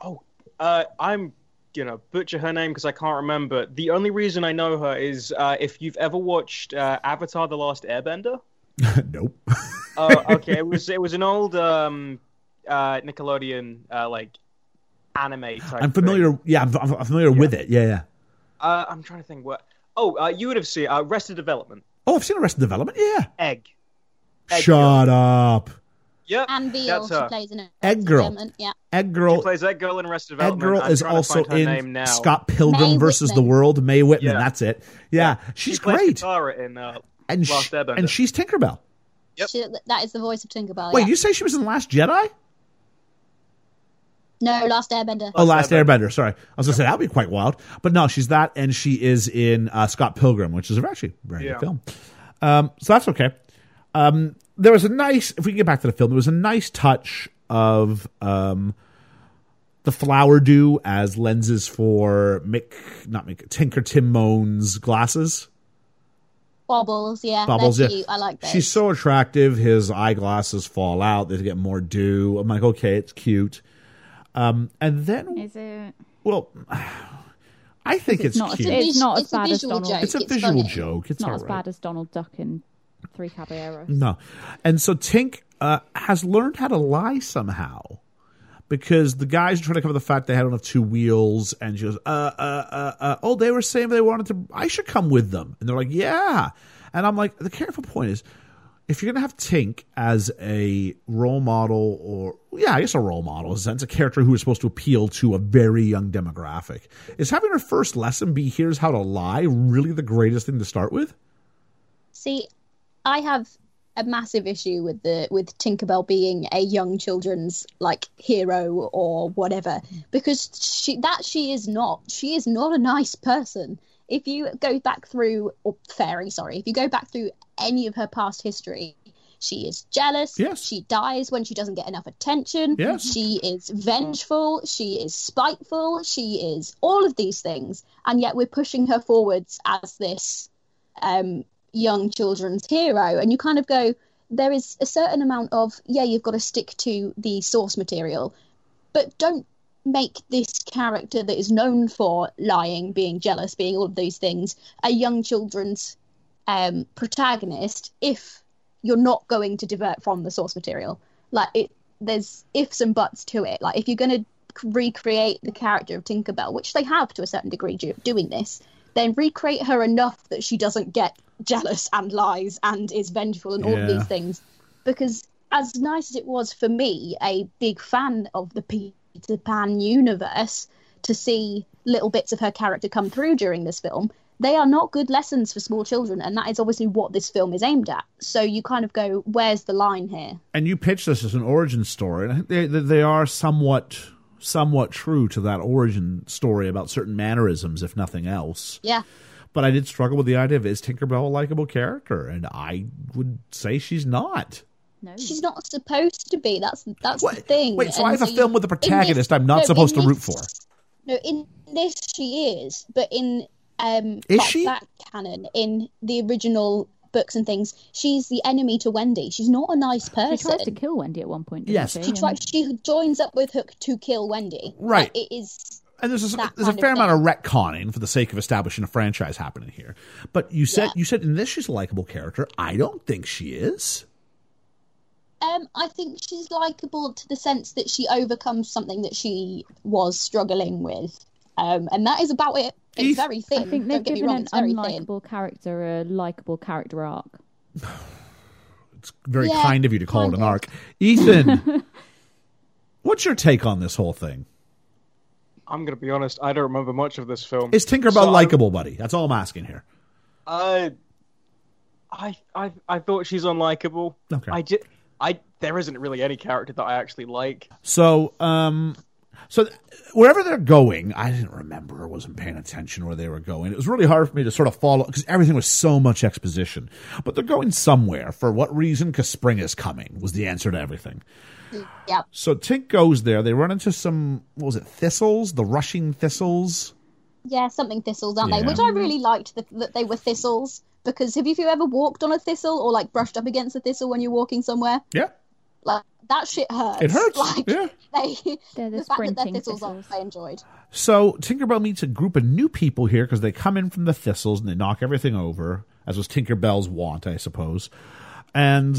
Oh, I'm gonna butcher her name because I can't remember. The only reason I know her is if you've ever watched Avatar: The Last Airbender. Nope. Oh, okay. It was an old Nickelodeon like anime type. I'm familiar. Thing. Yeah, I'm familiar with it. Yeah, yeah. I'm trying to think what. Oh, you would have seen Arrested Development. Oh, I've seen Arrested Development. Yeah. Egg Shut girl. Up. Yep. And V. She plays in Egg Girl. Yeah. Egg Girl. She plays Egg Girl in Arrested Development. Egg Girl is also in Scott Pilgrim versus the World. Mae Whitman. Yeah. That's it. Yeah, yeah. She's great. In, and Last Airbender. And she's Tinker Bell. Yep. That is the voice of Tinker Bell. Wait, yeah. You say she was in Last Jedi? No, Last Airbender. Oh, Last Airbender. Sorry. I was going to say, that would be quite wild. But no, she's that, and she is in Scott Pilgrim, which is actually a very good film. So that's okay. There was a nice, if we can get back to the film, there was a nice touch of the flower dew as lenses for Tinker Timon's glasses. Bobbles, yeah. Bobbles, yeah. Cute. I like those. She's so attractive. His eyeglasses fall out. They get more dew. I'm like, okay, it's cute. And then, is it? Well, I think it's not cute. It's not as bad as Donald. It's a visual joke. It's not as bad as Donald Duck in Three Caballeros. No, and so Tink has learned how to lie somehow, because the guys are trying to cover the fact they had enough two wheels, and she goes, oh, they were saying they wanted to. I should come with them, and they're like, yeah. And I'm like, the careful point is, if you're going to have Tink as a role model, or, yeah, I guess a role model, in a sense, a character who is supposed to appeal to a very young demographic, is having her first lesson be here's how to lie really the greatest thing to start with? See, I have a massive issue with Tinkerbell being a young children's, like, hero or whatever, because she is not a nice person. If you go back through, if you go back through any of her past history, she is jealous. Yes. She dies when she doesn't get enough attention. Yes. She is vengeful. She is spiteful. She is all of these things. And yet we're pushing her forwards as this young children's hero. And you kind of go, there is a certain amount of, you've got to stick to the source material, but don't make this character that is known for lying, being jealous, being all of those things, a young children's protagonist if you're not going to divert from the source material. Like, there's ifs and buts to it. Like, if you're going to recreate the character of Tinkerbell, which they have to a certain degree doing this, then recreate her enough that she doesn't get jealous and lies and is vengeful and all of these things. Because as nice as it was for me, a big fan of the Peter Pan universe, to see little bits of her character come through during this film, they are not good lessons for small children, and that is obviously what this film is aimed at. So you kind of go, where's the line here? And you pitch this as an origin story, and I think they are somewhat true to that origin story about certain mannerisms, if nothing else. Yeah. But I did struggle with the idea of, is Tinkerbell a likable character? And I would say she's not. No. She's not supposed to be. That's the thing. Wait, so I have a film with a protagonist I'm not supposed to root for. No, in this she is, but in that canon, in the original books and things, she's the enemy to Wendy. She's not a nice person. She tries to kill Wendy at one point. Yes, she joins up with Hook to kill Wendy. Right. Like, it is. And there's a fair amount of retconning for the sake of establishing a franchise happening here. But you said in this she's a likable character. I don't think she is. I think she's likable to the sense that she overcomes something that she was struggling with. And that is about it. It's very thin. I think they've given an unlikable character a likable character arc. It's very kind of you to call it an arc. Ethan, what's your take on this whole thing? I'm going to be honest, I don't remember much of this film. Is Tinkerbell likable, buddy? That's all I'm asking here. I thought she's unlikable. Okay. There isn't really any character that I actually like. So wherever they're going, I didn't remember or wasn't paying attention where they were going. It was really hard for me to sort of follow, because everything was so much exposition. But they're going somewhere. For what reason? Because spring is coming was the answer to everything. Yeah. So Tink goes there. They run into some, thistles? The rushing thistles? Yeah, something thistles, aren't they? Which I really liked, that they were thistles. Because have you ever walked on a thistle or, like, brushed up against a thistle when you're walking somewhere? Yeah. Like, that shit hurts. It hurts. Like, the fact that they're thistles. I enjoyed. So Tinkerbell meets a group of new people here because they come in from the thistles and they knock everything over, as was Tinkerbell's want, I suppose. And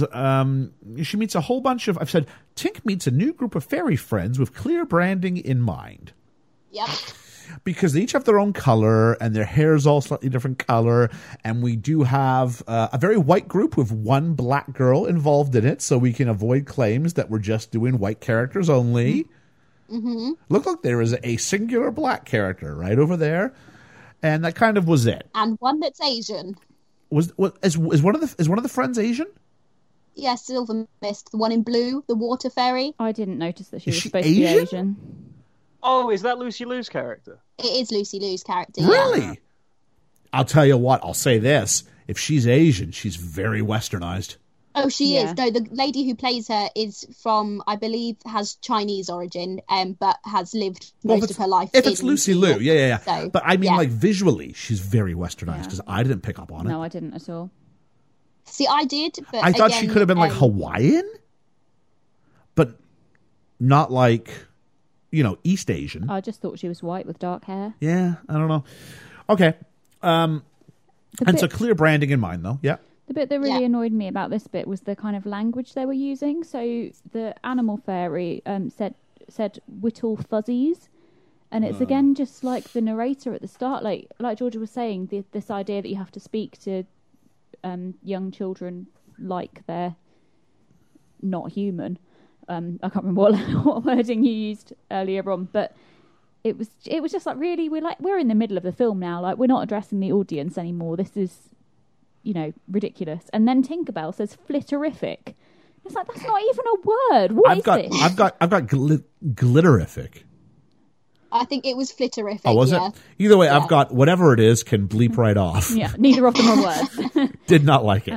she meets a whole bunch of... I've said, Tink meets a new group of fairy friends with clear branding in mind. Yep. Because they each have their own color, and their hair is all slightly different color. And we do have a very white group with one black girl involved in it, so we can avoid claims that we're just doing white characters only. Mm-hmm. Look, there is a singular black character right over there. And that kind of was it. And one that's Asian. Is one of the friends Asian? Yes, Silver Mist, the one in blue, the water fairy. I didn't notice that she was supposed Asian? To be Asian. Oh, is that Lucy Liu's character? It is Lucy Liu's character. Really? Yeah. I'll tell you what. I'll say this: if she's Asian, she's very westernized. Oh, she is. No, the lady who plays her is from, I believe, has Chinese origin, but has lived most of her life. If it's Lucy Liu, yeah. So, but I mean, like, visually, she's very westernized, because I didn't pick up on it. No, I didn't at all. See, I did, but I thought she could have been, like, Hawaiian, but not, like, you know, East Asian. I just thought she was white with dark hair. Yeah, I don't know. Okay. So clear branding in mind, though, yeah. The bit that really annoyed me about this bit was the kind of language they were using. So the animal fairy said whittle fuzzies. And it's, again, just like the narrator at the start. Like Georgia was saying, this idea that you have to speak to young children like they're not human. I can't remember what wording you used earlier on, but... It was just like, really, we're in the middle of the film now. Like, we're not addressing the audience anymore. This is, you know, ridiculous. And then Tinkerbell says flitterific. It's like, that's not even a word. What is it? I've got glitterific. I think it was flitterific. Oh, was it? Either way, I've got whatever it is can bleep right off. Yeah, neither of them are words. Did not like it.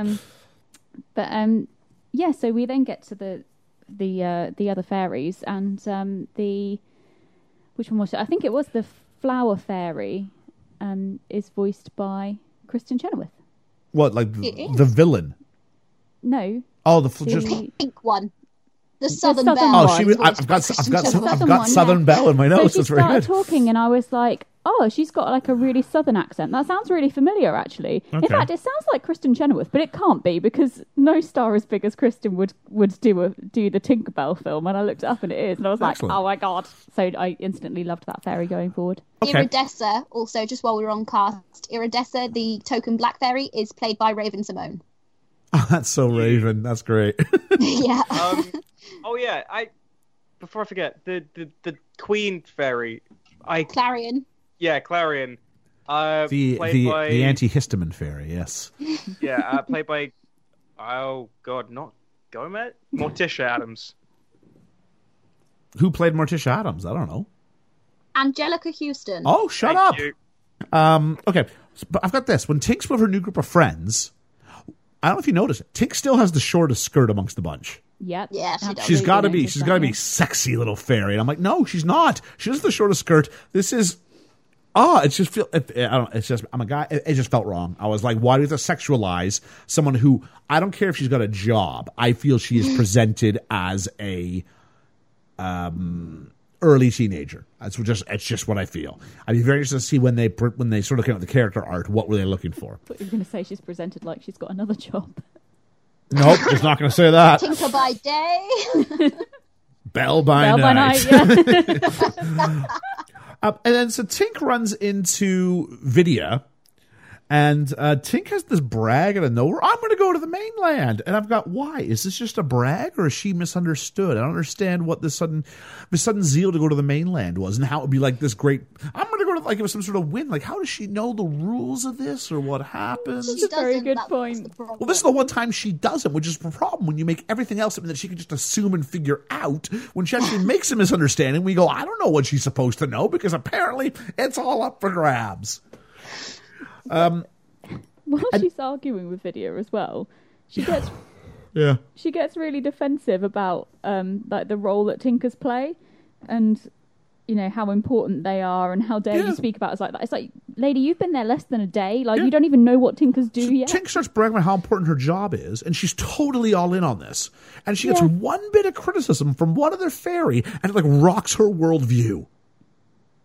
So we then get to the other fairies and which one was it? I think it was the flower fairy, is voiced by Kristen Chenoweth. What, like the villain? No. Oh, the pink one. The Southern Belle. Oh, she was. I've got Southern Belle in my notes. So she started talking, and I was like, "Oh, she's got like a really Southern accent. That sounds really familiar, actually. Okay. In fact, it sounds like Kristen Chenoweth, but it can't be because no star as big as Kristen would do the Tinker Bell film." And I looked it up, and it is, and I was like, "Oh my god!" So I instantly loved that fairy going forward. Okay. Iridessa, also, just while we were on cast, Iridessa, the token black fairy, is played by Raven Symoné. Oh, that's so Raven. That's great. Yeah. Before I forget, the Queen Fairy. Clarion. Yeah, Clarion. Played by the antihistamine fairy, yes. Yeah, played by... Oh, God, not Gomez? Morticia Adams. Who played Morticia Adams? I don't know. Angelica Houston. Oh, shut up! You. Okay, but I've got this. When Tink's with her new group of friends... I don't know if you noticed, Tink still has the shortest skirt amongst the bunch. Yep. Yeah, she's got to be sexy little fairy. And I'm like, no, she's not. She has the shortest skirt. This is I'm a guy. It just felt wrong. I was like, why do you have to sexualize someone who, I don't care if she's got a job. I feel she is presented as a early teenager. It's just what I feel. I'd be very interested to see when they sort of came up with the character art, what were they looking for? I thought you were going to say she's presented like she's got another job. Nope, just not going to say that. Tinker by day, Bell by night. Yeah. And then so Tink runs into Vidya, and Tink has this brag out of nowhere. I'm going to go to the mainland. And I've got, why? Is this just a brag, or is she misunderstood? I don't understand what the sudden zeal to go to the mainland was, and how it would be like this great... I'm going to go to... Like, it was some sort of win. Like, how does she know the rules of this, or what happens? That's a very good point. Well, this is the one time she doesn't, which is the problem, when you make everything else something that she can just assume and figure out. When she actually makes a misunderstanding, we go, I don't know what she's supposed to know, because apparently it's all up for grabs. She's arguing with Vidya as well, she gets really defensive about like the role that Tinkers play, and you know how important they are, and how dare you speak about us like that. It's like, lady, you've been there less than a day. Like, you don't even know what Tinkers do yet. Tink starts bragging about how important her job is, and she's totally all in on this. And she gets one bit of criticism from one other fairy, and it like rocks her worldview.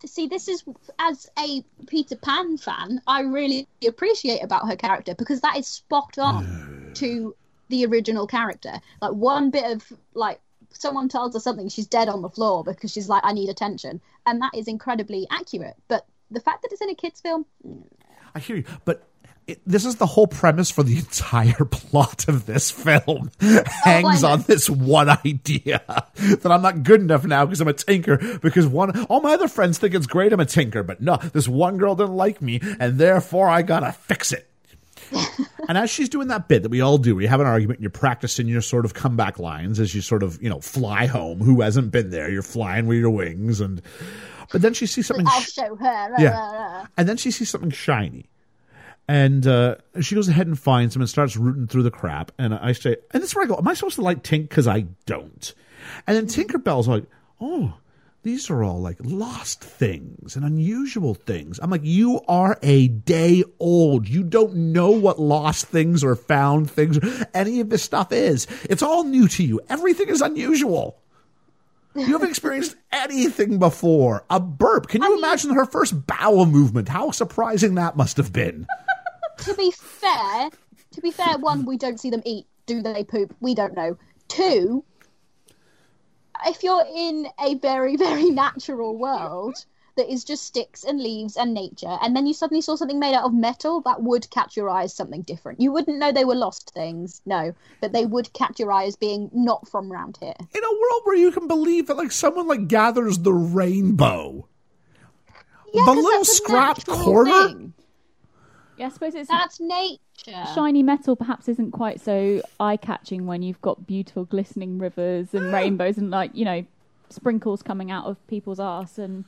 See, this is, as a Peter Pan fan, I really appreciate about her character, because that is spot on to the original character. Like, one bit of, like, someone tells her something, she's dead on the floor because she's like, I need attention. And that is incredibly accurate. But the fact that it's in a kids' film... I hear you, but... This is the whole premise for the entire plot of this film. Hangs on this one idea that I'm not good enough now because I'm a tinker, because all my other friends think it's great I'm a tinker, but no, this one girl didn't like me, and therefore I gotta fix it. And as she's doing that bit that we all do, we have an argument and you're practicing your sort of comeback lines as you sort of, you know, fly home. Who hasn't been there? You're flying with your wings. But then she sees something... I'll show her. Yeah. And then she sees something shiny. And she goes ahead and finds him and starts rooting through the crap. And I say, and this is where I go, am I supposed to like Tink? Because I don't. And then Tinkerbell's like, oh, these are all like lost things and unusual things. I'm like, you are a day old. You don't know what lost things or found things or any of this stuff is. It's all new to you. Everything is unusual. You haven't experienced anything before. A burp. Can you imagine her first bowel movement? How surprising that must have been. To be fair, one, we don't see them eat. Do they poop? We don't know. Two, if you're in a very, very natural world that is just sticks and leaves and nature, and then you suddenly saw something made out of metal, that would catch your eyes, something different. You wouldn't know they were lost things, no, but they would catch your eyes being not from around here. In a world where you can believe that, like, someone, like, gathers the rainbow. Yeah, the little scrapped corner... thing. Yeah, I suppose it's that's nature. Shiny metal perhaps isn't quite so eye-catching when you've got beautiful glistening rivers and rainbows and, like, you know, sprinkles coming out of people's arse, and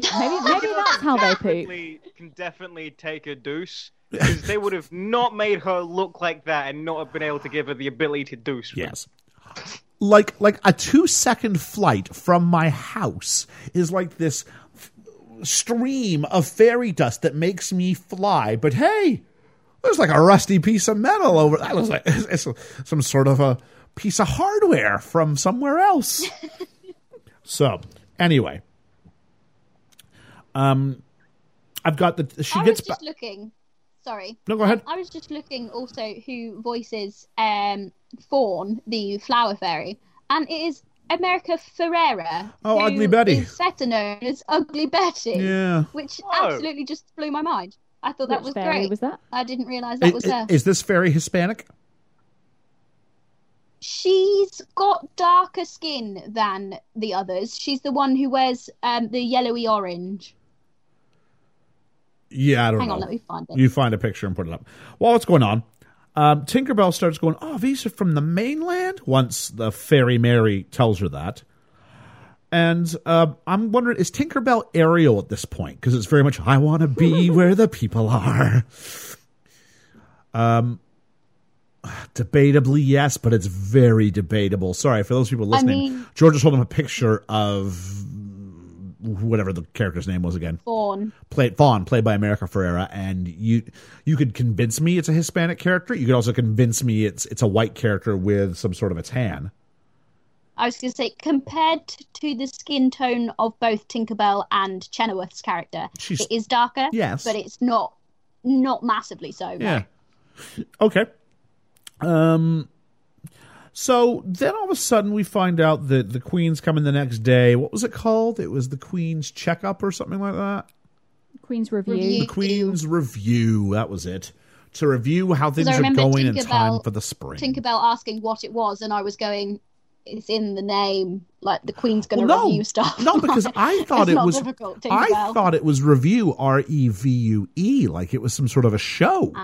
maybe that's how they poop. Can definitely take a deuce, because they would have not made her look like that and not have been able to give her the ability to deuce. Yes. Like a 2-second flight from my house is like this stream of fairy dust that makes me fly, but hey, there's like a rusty piece of metal over that. Looks like it's some sort of a piece of hardware from somewhere else. So anyway, I've got the she I gets was just ba- looking sorry no go ahead I was just looking also who voices Fawn, the flower fairy, and it is America Ferrera. Oh, Ugly Betty. Is better known as Ugly Betty. Yeah. Which absolutely just blew my mind. I thought that was great. Was that? I didn't realise that was her. Is this fairy Hispanic? She's got darker skin than the others. She's the one who wears the yellowy orange. Yeah, I don't know. Hang on, let me find it. You find a picture and put it up. Well, what's going on? Tinkerbell starts going, oh, these are from the mainland, once the Fairy Mary tells her that. And I'm wondering, is Tinkerbell Ariel at this point? Because it's very much, I want to be where the people are. Debatably, yes, but it's very debatable. Sorry, for those people listening, George is holding up a picture of whatever the character's name was again. Fawn, played by America Ferrera, and you could convince me it's a Hispanic character. You could also convince me it's a white character with some sort of a tan. I was going to say, compared to the skin tone of both Tinkerbell and Chenoweth's character, it is darker, yes, but it's not massively so. Yeah. No. Okay. So then all of a sudden we find out that the Queen's coming the next day. What was it called? It was the Queen's checkup or something like that? Queen's Review. The Queen's Review. That was it. To review how things are going in time for the spring. Tinkerbell asking what it was, and I was going, it's in the name. Like, the Queen's going to review stuff. No, because I thought it was Review, Revue, like it was some sort of a show.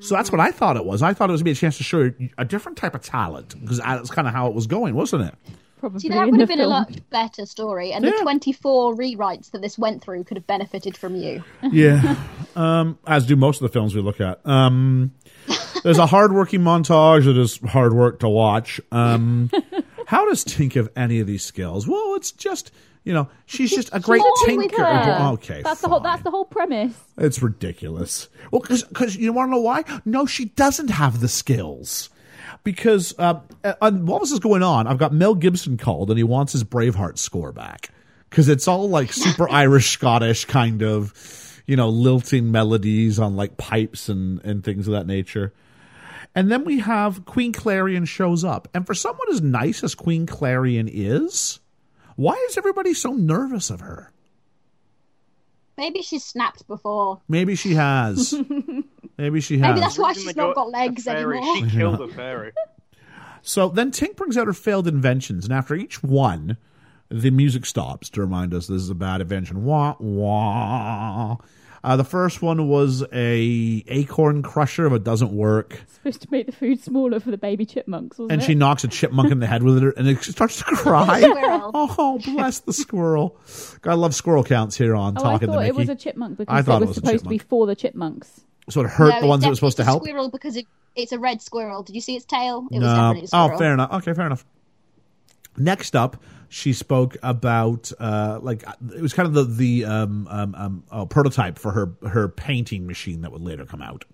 So that's what I thought it was. I thought it was going to be a chance to show a different type of talent, because that's kind of how it was going, wasn't it? Probably. See, that would have been a lot better story, and the 24 rewrites that this went through could have benefited from you. Yeah, as do most of the films we look at. There's a hard-working montage that is hard work to watch. How does Tink have any of these skills? Well, it's just, you know, she's just a great tinker. Okay, that's the whole premise. It's ridiculous. Well, because you want to know why? No, she doesn't have the skills. Because while this is going on, I've got Mel Gibson called, and he wants his Braveheart score back. Because it's all like super Irish-Scottish kind of, you know, lilting melodies on like pipes and things of that nature. And then we have Queen Clarion shows up. And for someone as nice as Queen Clarion is, why is everybody so nervous of her? Maybe she's snapped before. Maybe she has. Maybe that's why she's not got legs anymore. She killed a fairy. So then Tink brings out her failed inventions, and after each one, the music stops to remind us this is a bad invention. Wah, wah. The first one was a acorn crusher, but it doesn't work. It's supposed to make the food smaller for the baby chipmunks, wasn't it? And she knocks a chipmunk in the head with it, and it starts to cry. Oh, bless the squirrel. I love squirrel counts here on Talking to Mickey. I thought it was a chipmunk because it was supposed to be for the chipmunks. So it hurt the ones that were supposed to help? It's a squirrel because it's a red squirrel. Did you see its tail? It was definitely a squirrel. Oh, fair enough. Okay, fair enough. Next up, she spoke about it was kind of the prototype for her painting machine that would later come out,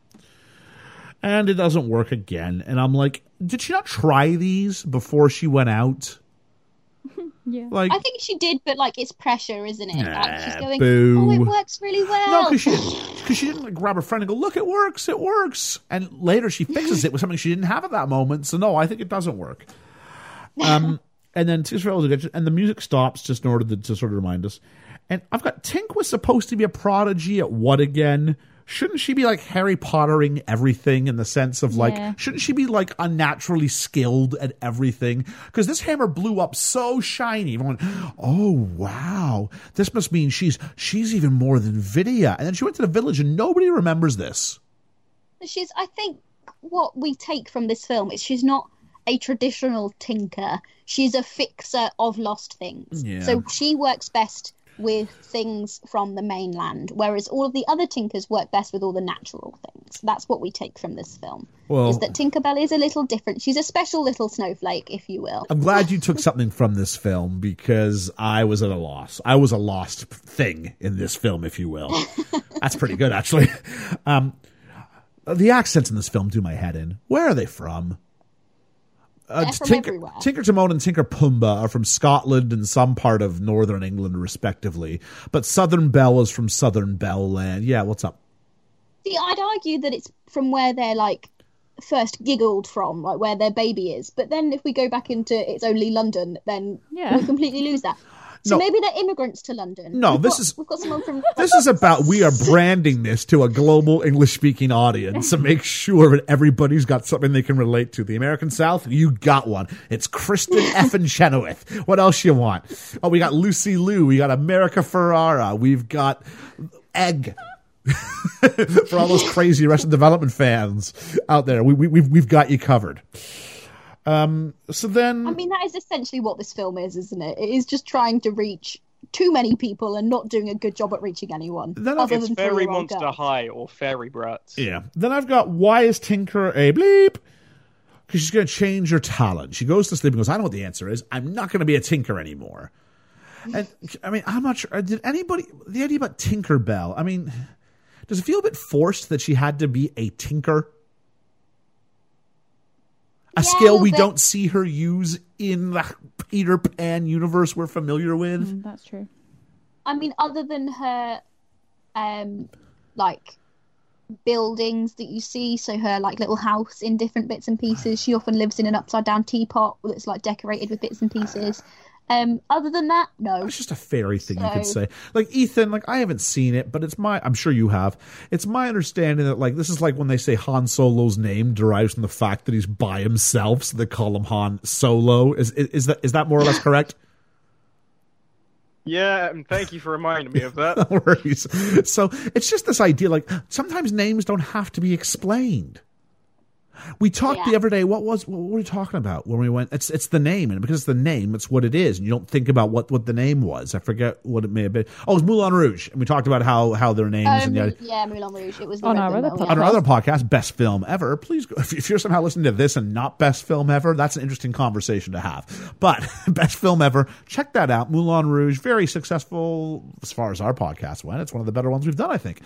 and it doesn't work again. And I'm like, did she not try these before she went out? Yeah, I think she did, but it's pressure, isn't it? She's going, boo. Oh, it works really well. No, because she didn't grab her friend and go, look, it works. And later she fixes it with something she didn't have at that moment. So no, I think it doesn't work. And then and the music stops just in order to sort of remind us. And I've got Tink was supposed to be a prodigy at what again? Shouldn't she be Harry Pottering everything in the sense of shouldn't she be unnaturally skilled at everything? Because this hammer blew up so shiny. Everyone went, oh, wow. This must mean she's even more than Vidya. And then she went to the village and nobody remembers this. She's, I think what we take from this film is she's not a traditional tinker. She's a fixer of lost things. Yeah. So she works best with things from the mainland, whereas all of the other tinkers work best with all the natural things. That's what we take from this film, is that Tinkerbell is a little different. She's a special little snowflake, if you will. I'm glad you took something from this film, because I was at a loss. I was a lost thing in this film, if you will. That's pretty good, actually. The accents in this film do my head in. Where are they from? Tinker Timon and Tinker Pumbaa are from Scotland and some part of northern England, respectively. But Southern Belle is from Southern Belle Land. Yeah, what's up? See, I'd argue that it's from where they're, first giggled from, where their baby is. But then if we go back into It's Only London, then we completely lose that. So maybe they're immigrants to London. No, we've got someone from... This is about... We are branding this to a global English-speaking audience to make sure that everybody's got something they can relate to. The American South, you got one. It's Kristen effing Chenoweth. What else you want? Oh, we got Lucy Liu. We got America Ferrera. We've got Egg. For all those crazy Arrested Development fans out there, we've got you covered. So then... I mean, that is essentially what this film is, isn't it? It is just trying to reach too many people and not doing a good job at reaching anyone. It's Fairy Monster girls. High or Fairy Brats. Yeah. Then I've got, why is Tinker a bleep? Because she's going to change her talent. She goes to sleep and goes, I know what the answer is. I'm not going to be a tinker anymore. And I mean, I'm not sure. Did anybody... The idea about Tinker Bell, I mean, does it feel a bit forced that she had to be a tinker? A skill we don't see her use in the Peter Pan universe we're familiar with. That's true. I mean, other than her, buildings that you see, so her, little house in different bits and pieces. She often lives in an upside-down teapot that's, decorated with bits and pieces. Other than that, no. It's just a fairy thing, so you could say. Ethan, I haven't seen it, but I'm sure you have. It's my understanding that, this is when they say Han Solo's name derives from the fact that he's by himself, so they call him Han Solo. Is that more or less correct? Yeah, and thank you for reminding me of that. No worries. So it's just this idea, sometimes names don't have to be explained. We talked the other day, what were we talking about when we went? It's the name, and because it's the name, it's what it is, and you don't think about what the name was. I forget what it may have been. Oh, it was Moulin Rouge, and we talked about how their names. Moulin Rouge. It was on our other podcast, best film ever. Please, if you're somehow listening to this and not best film ever, that's an interesting conversation to have. But best film ever, check that out. Moulin Rouge, very successful as far as our podcast went. It's one of the better ones we've done, I think.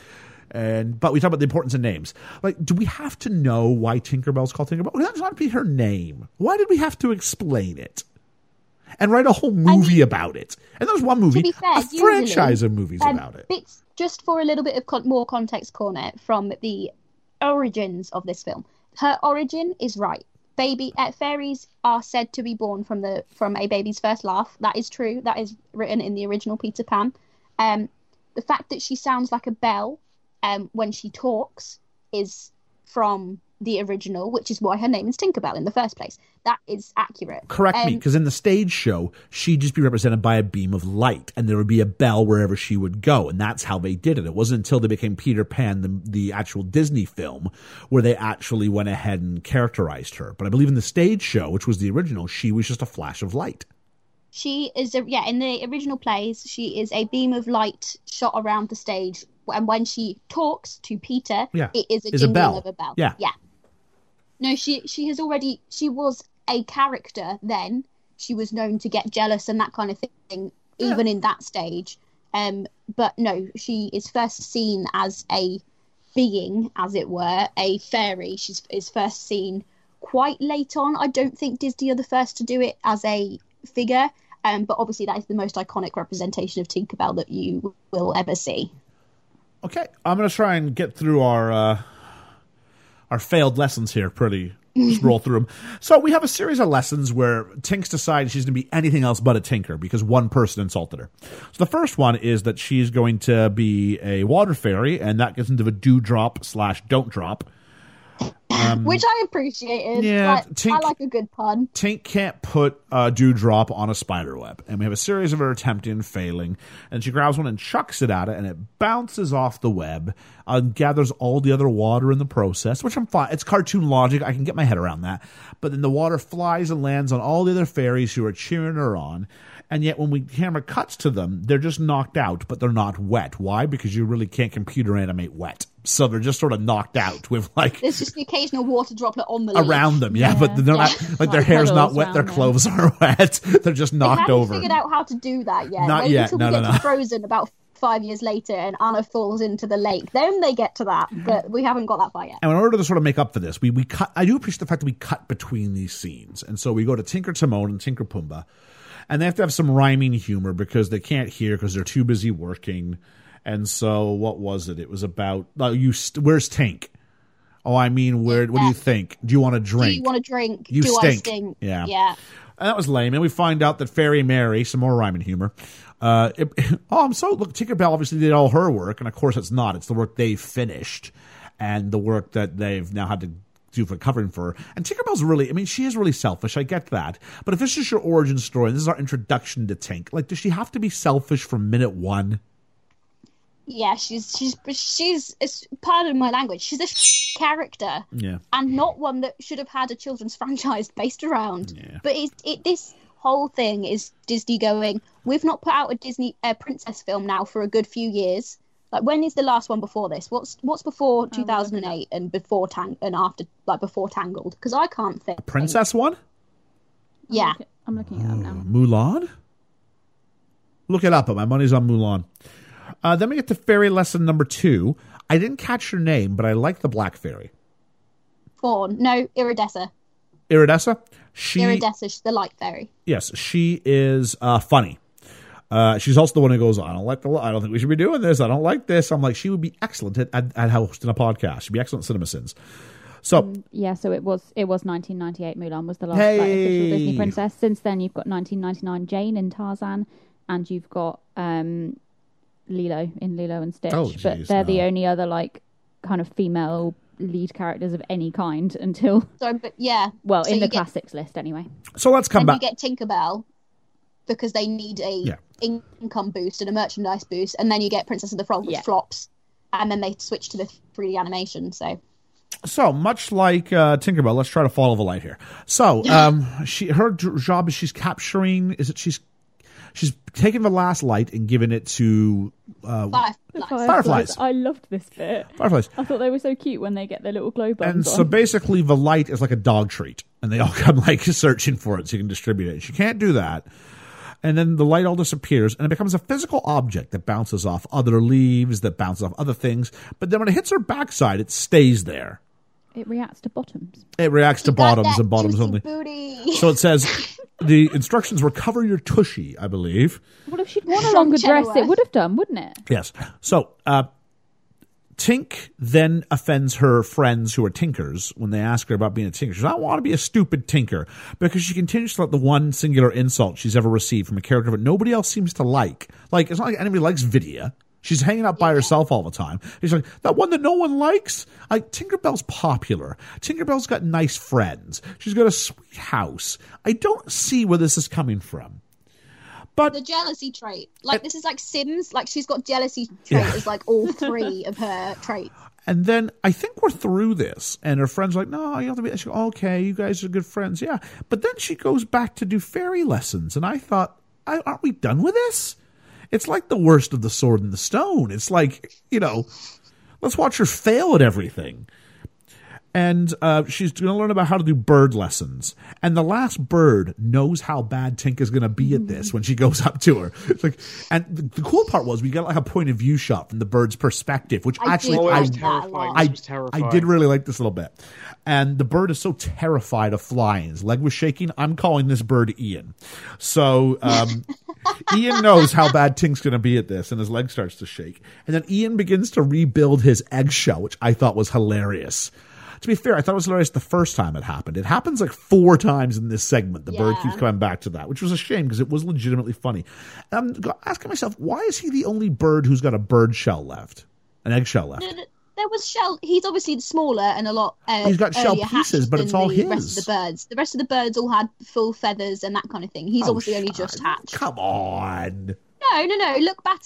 But we talk about the importance of names. Do we have to know why Tinkerbell's called Tinkerbell? Well, that's not be her name. Why did we have to explain it? And write a whole movie about it. And there's one movie, a franchise of movies about it. It's just for a little bit of more context, Cornet, from the origins of this film. Her origin is right. Fairies are said to be born from a baby's first laugh. That is true. That is written in the original Peter Pan. The fact that she sounds like a bell when she talks is from the original, which is why her name is Tinkerbell in the first place. That is accurate. Correct me, because in the stage show, she'd just be represented by a beam of light, and there would be a bell wherever she would go, and that's how they did it. It wasn't until they became Peter Pan, the actual Disney film, where they actually went ahead and characterized her. But I believe in the stage show, which was the original, she was just a flash of light. She is, in the original plays, she is a beam of light shot around the stage, and when she talks to Peter, it is a jingle of a bell. Yeah. No, she was a character then. She was known to get jealous and that kind of thing, even in that stage. But no, she is first seen as a being, as it were, a fairy. She is first seen quite late on. I don't think Disney are the first to do it as a figure, but obviously that is the most iconic representation of Tinkerbell that you will ever see. Okay, I'm going to try and get through our failed lessons here pretty scroll through them. So we have a series of lessons where Tinks decides she's going to be anything else but a tinker because one person insulted her. So the first one is that she's going to be a water fairy, and that gets into a do-drop/don't-drop. Which I appreciated. Yeah, I like a good pun. Tink can't put a dewdrop on a spider web. And we have a series of her attempting and failing. And she grabs one and chucks it at it, and it bounces off the web and gathers all the other water in the process, which I'm fine. It's cartoon logic. I can get my head around that. But then the water flies and lands on all the other fairies who are cheering her on. And yet when the camera cuts to them, they're just knocked out, but they're not wet. Why? Because you really can't computer animate wet. So they're just sort of knocked out with like... There's just the occasional water droplet on the leaf. Around them, yeah. But they're not... Like their hair's not wet, their clothes are wet. They're just knocked over. They haven't figured out how to do that yet. Not yet, Until we get to Frozen about 5 years later and Anna falls into the lake. Then they get to that, but we haven't got that far yet. And in order to sort of make up for this, we cut... I do appreciate the fact that we cut between these scenes. And so we go to Tinker Timon and Tinker Pumbaa. And they have to have some rhyming humor because they can't hear because they're too busy working. And so what was it? It was about, where's Tink? Oh, I mean, what do you think? Do you want a drink? Do you want a drink? You stink. I stink? Yeah. And that was lame. And we find out that Fairy Mary, some more rhyming humor. Tinkerbell obviously did all her work. And of course it's not. It's the work they finished and the work that they've now had to do for covering for her. And Tinkerbell's she is really selfish. I get that. But if this is your origin story, and this is our introduction to Tink, does she have to be selfish from minute one? Yeah, she's pardon my language, she's a character. Yeah. And not one that should have had a children's franchise based around. Yeah. But this whole thing is Disney going, we've not put out a Disney princess film now for a good few years. When is the last one before this? What's before 2008 and before and after before Tangled? Because I can't think. A princess one? Yeah. I'm looking it up now. Mulan? Look it up. My money's on Mulan. Then we get to fairy lesson number 2. I didn't catch her name, but I like the black fairy. Fawn. No, Iridessa. Iridessa? Iridessa, the light fairy. Yes, she is funny. She's also the one who goes, I don't think we should be doing this. I don't like this. I'm like, she would be excellent at hosting a podcast. She'd be excellent at CinemaSins. So so it was 1998. Mulan was the last official Disney princess. Since then, you've got 1999 Jane in Tarzan, and you've got Lilo in Lilo and Stitch. Oh, geez, but they're the only other kind of female lead characters of any kind until. Sorry, but yeah. Well, so in the classics list anyway. So let's come back. You get Tinkerbell. Because they need a income boost and a merchandise boost, and then you get Princess of the Frog, which flops, and then they switch to the 3D animation. So much like Tinkerbell, let's try to follow the light here. So her job is she's taken the last light and given it to fireflies. I loved this bit. Fireflies. I thought they were so cute when they get their little glow bugs. And so basically the light is like a dog treat, and they all come searching for it so you can distribute it. She can't do that. And then the light all disappears, and it becomes a physical object that bounces off other leaves, that bounces off other things. But then when it hits her backside, it stays there. It reacts to bottoms. It reacts to bottoms and bottoms only. Booty. So it says the instructions were cover your tushy, I believe. What if she'd worn a longer dress? It would have done, wouldn't it? Yes. So Tink then offends her friends who are tinkers when they ask her about being a tinker. She says, I want to be a stupid tinker, because she continues to let the one singular insult she's ever received from a character that nobody else seems to like. Like, it's not like anybody likes Vidya. She's hanging out by herself all the time. She's like, that one that no one likes? Like, Tinkerbell's popular. Tinkerbell's got nice friends. She's got a sweet house. I don't see where this is coming from. But the jealousy trait. Like, this is like Sims. Like, she's got jealousy trait as, like, all three of her traits. And then I think we're through this. And her friend's like, no, you have to be... She goes, okay, you guys are good friends. Yeah. But then she goes back to do fairy lessons. And I thought, aren't we done with this? It's like the worst of the Sword in the Stone. It's like, you know, let's watch her fail at everything. And she's going to learn about how to do bird lessons. And the last bird knows how bad Tinka's going to be at this when she goes up to her. It's like, and the cool part was we got like a point of view shot from the bird's perspective, which I did really like this little bit. And the bird is so terrified of flying. His leg was shaking. I'm calling this bird Ian. So... Ian knows how bad Tink's going to be at this, and his leg starts to shake. And then Ian begins to rebuild his eggshell, which I thought was hilarious. To be fair, I thought it was hilarious the first time it happened. It happens like 4 times in this segment. The bird keeps coming back to that, which was a shame because it was legitimately funny. And I'm asking myself, why is he the only bird who's got a bird shell left, an eggshell left? No. There was shell. He's obviously smaller and a lot. He's got shell pieces, but it's all his. Rest of the birds. The rest of the birds all had full feathers and that kind of thing. He's obviously only just hatched. Come on. No. Look back.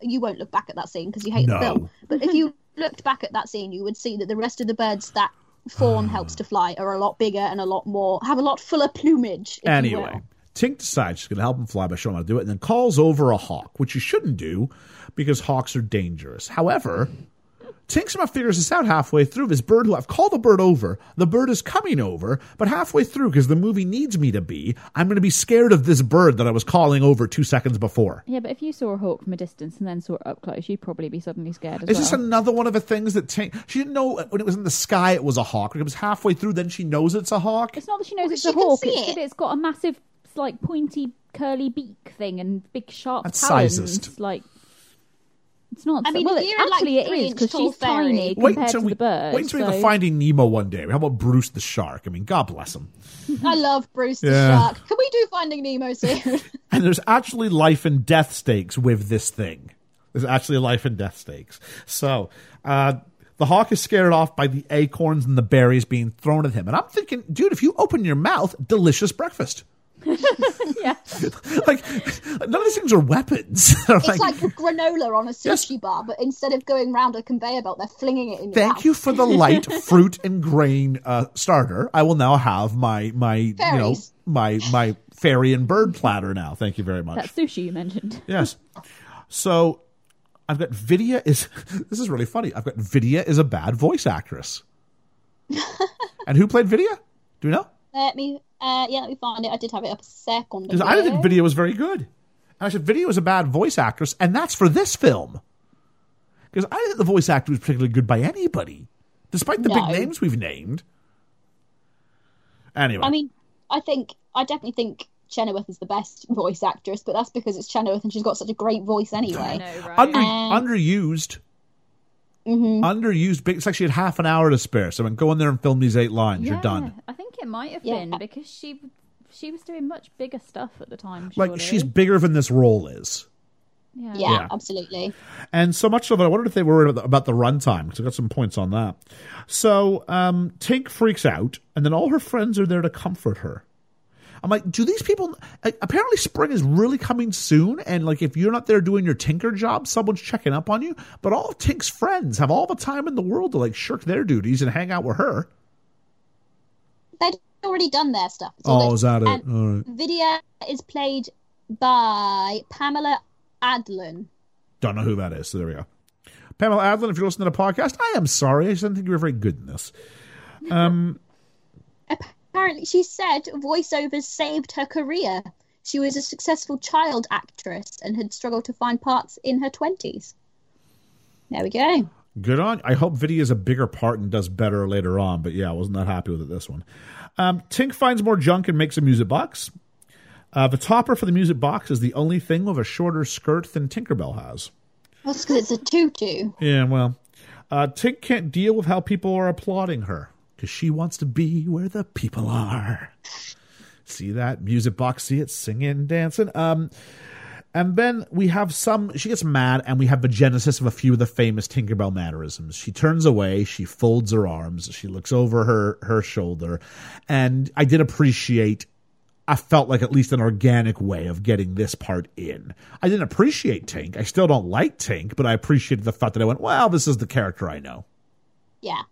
You won't look back at that scene because you hate the film. But if you looked back at that scene, you would see that the rest of the birds that Fawn helps to fly are a lot bigger and a lot more have a lot fuller plumage. Anyway. Tink decides she's going to help him fly by showing him how to do it, and then calls over a hawk, which you shouldn't do because hawks are dangerous. However. Tink somehow figures this out halfway through. This bird who I've called the bird over, the bird is coming over, but halfway through, because the movie needs me to be, I'm going to be scared of this bird that I was calling over 2 seconds before. Yeah, but if you saw a hawk from a distance and then saw it up close, you'd probably be suddenly scared as well. Is this another one of the things that Tink... She didn't know when it was in the sky it was a hawk. When it was halfway through, then she knows it's a hawk. It's not that she knows it's a hawk. It's that it's got a massive, like, pointy, curly beak thing and big, sharp talons. That's sizest. Like... It's not. I mean, well, actually, it is because she's tiny compared to the bird. Wait until we have a Finding Nemo one day. How about Bruce the shark? I mean, God bless him. I love Bruce the shark. Can we do Finding Nemo soon? And there's actually life and death stakes with this thing. There's actually life and death stakes. So the hawk is scared off by the acorns and the berries being thrown at him. And I'm thinking, dude, if you open your mouth, delicious breakfast. Yeah, like none of these things are weapons. It's like granola on a sushi bar, but instead of going round a conveyor belt, they're flinging it in your mouth. You for the light fruit and grain starter. I will now have my fairies. my fairy and bird platter now. Thank you very much. That sushi you mentioned. Yes. So I've got Vidya is this is really funny. I've got Vidya is a bad voice actress. And who played Vidya? Do we know? Let me find it. I did have it up a second ago. I didn't think Vidya was very good. And I said Vidya was a bad voice actress, and that's for this film. Because I didn't think the voice actor was particularly good by anybody, despite the big names we've named. Anyway. I mean, I definitely think Chenoweth is the best voice actress, but that's because it's Chenoweth and she's got such a great voice anyway. I know, right? Underused. Mm-hmm. Underused. It's like she had half an hour to spare. So go in there and film these 8 lines. You're done. I think it might have been because she was doing much bigger stuff at the time. Surely. Like she's bigger than this role is. Yeah, absolutely. And so much of it, I wondered if they were worried about the runtime because I got some points on that. So Tink freaks out, and then all her friends are there to comfort her. I'm like, do these people... Apparently spring is really coming soon, and like if you're not there doing your tinker job, someone's checking up on you. But all of Tink's friends have all the time in the world to like shirk their duties and hang out with her. They'd already done their stuff. Is that it? All right. Vidya is played by Pamela Adlon. Don't know who that is, so there we go. Pamela Adlon, if you're listening to the podcast, I am sorry. I just didn't think you were very good in this. Apparently, she said voiceovers saved her career. She was a successful child actress and had struggled to find parts in her 20s. There we go. Good on. I hope Vidya is a bigger part and does better later on. But yeah, I wasn't that happy with it, this one. Tink finds more junk and makes a music box. The topper for the music box is the only thing with a shorter skirt than Tinkerbell has. That's because it's a tutu. Yeah, well. Tink can't deal with how people are applauding her because she wants to be where the people are. See that music box? See it singing, dancing. And then we have she gets mad, and we have the genesis of a few of the famous Tinkerbell mannerisms. She turns away, she folds her arms, she looks over her shoulder. And I did appreciate, I felt like at least an organic way of getting this part in. I didn't appreciate Tink. I still don't like Tink, but I appreciated the fact that I went, well, this is the character I know. Yeah.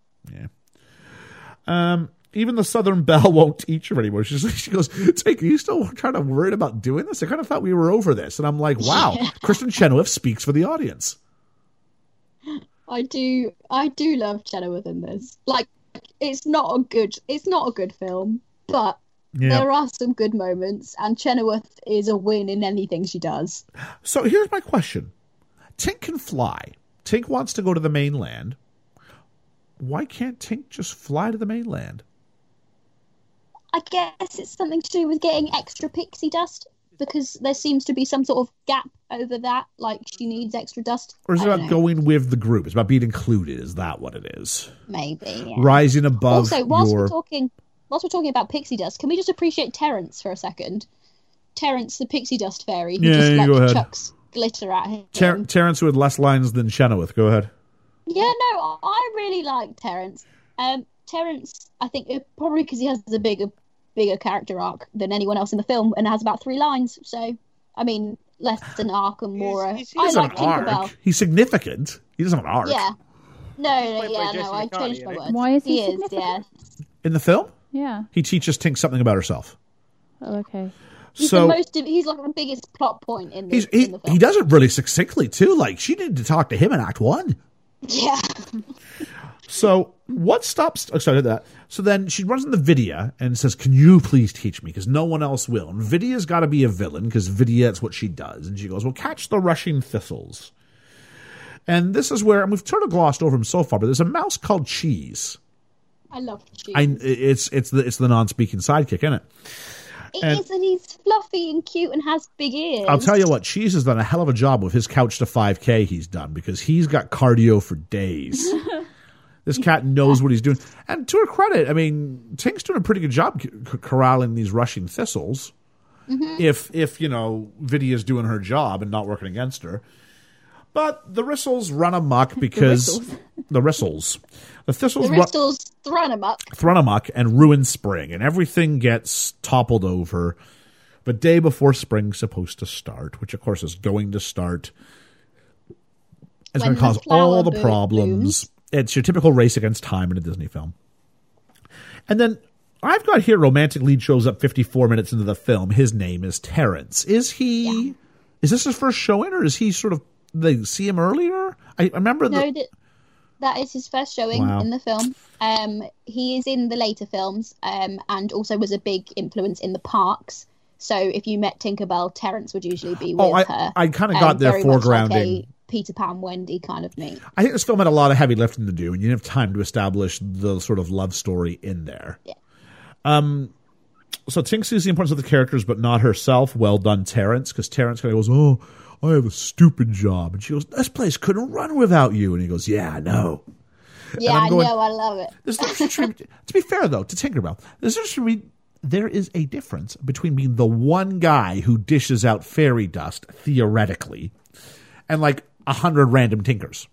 Yeah. Even the Southern Belle won't teach her anymore. She goes, Tink, are you still kind of worried about doing this? I kind of thought we were over this. And I'm like, wow, yeah. Kristen Chenoweth speaks for the audience. I do love Chenoweth in this. Like, it's not a good film, but yeah. There are some good moments, and Chenoweth is a win in anything she does. So here's my question. Tink can fly. Tink wants to go to the mainland. Why can't Tink just fly to the mainland? I guess it's something to do with getting extra pixie dust, because there seems to be some sort of gap over that, like she needs extra dust. Or is it about going with the group? It's about being included. Is that what it is? Maybe, yeah. Rising above. Also, whilst we're talking about pixie dust, can we just appreciate Terrence for a second? Terrence, the pixie dust fairy, who chucks glitter at him. Terrence with less lines than Chenoweth. Go ahead. Yeah, no, I really like Terrence. Terrence, I think, probably because he has a bigger character arc than anyone else in the film, and has about 3 lines. So, I mean, less than arc and more. He's significant. He doesn't have an arc. Yeah. No, I changed my words. Why is he significant? Is, yeah. In the film? Yeah. He teaches Tink something about herself. Oh, okay. He's like the biggest plot point in the film. He does it really succinctly, too. Like, she needed to talk to him in Act 1. Yeah. So what stops? Oh, sorry, I did that. So then she runs into Vidya and says, "Can you please teach me? Because no one else will." And Vidya's got to be a villain because Vidya's what she does. And she goes, "Well, catch the rushing thistles." And this is where, and we've sort of glossed over him so far, but there's a mouse called Cheese. I love Cheese. It's the non-speaking sidekick, isn't it? It is, and he's fluffy and cute and has big ears. I'll tell you what, Cheese has done a hell of a job with his couch to 5K he's done, because he's got cardio for days. This cat knows what he's doing. And to her credit, I mean, Tink's doing a pretty good job corralling these rushing thistles. Mm-hmm. If you know, Vidya's doing her job and not working against her. But the Ristles run amok because... The Ristles run amok and ruin spring, and everything gets toppled over the day before spring's supposed to start, which, of course, is going to start. It's going to cause all the problems. Blooms. It's your typical race against time in a Disney film. And then I've got here romantic lead shows up 54 minutes into the film. His name is Terrence. Is this his first showing, or is he sort of... They see him earlier? I remember that is his first showing in the film. He is in the later films, and also was a big influence in the parks. So if you met Tinkerbell, Terrence would usually be with her. I kind of got their foregrounding. Like a Peter Pan, Wendy kind of thing. I think this film had a lot of heavy lifting to do, and you didn't have time to establish the sort of love story in there. Yeah. So Tink sees the importance of the characters, but not herself. Well done, Terrence, because Terrence kind of goes, "Oh, I have a stupid job." And she goes, "This place couldn't run without you." And he goes, "Yeah, I know." Yeah, I know. I love it. To be fair, though, to Tinkerbell, there is a difference between being the one guy who dishes out fairy dust, theoretically, and like 100 random tinkers.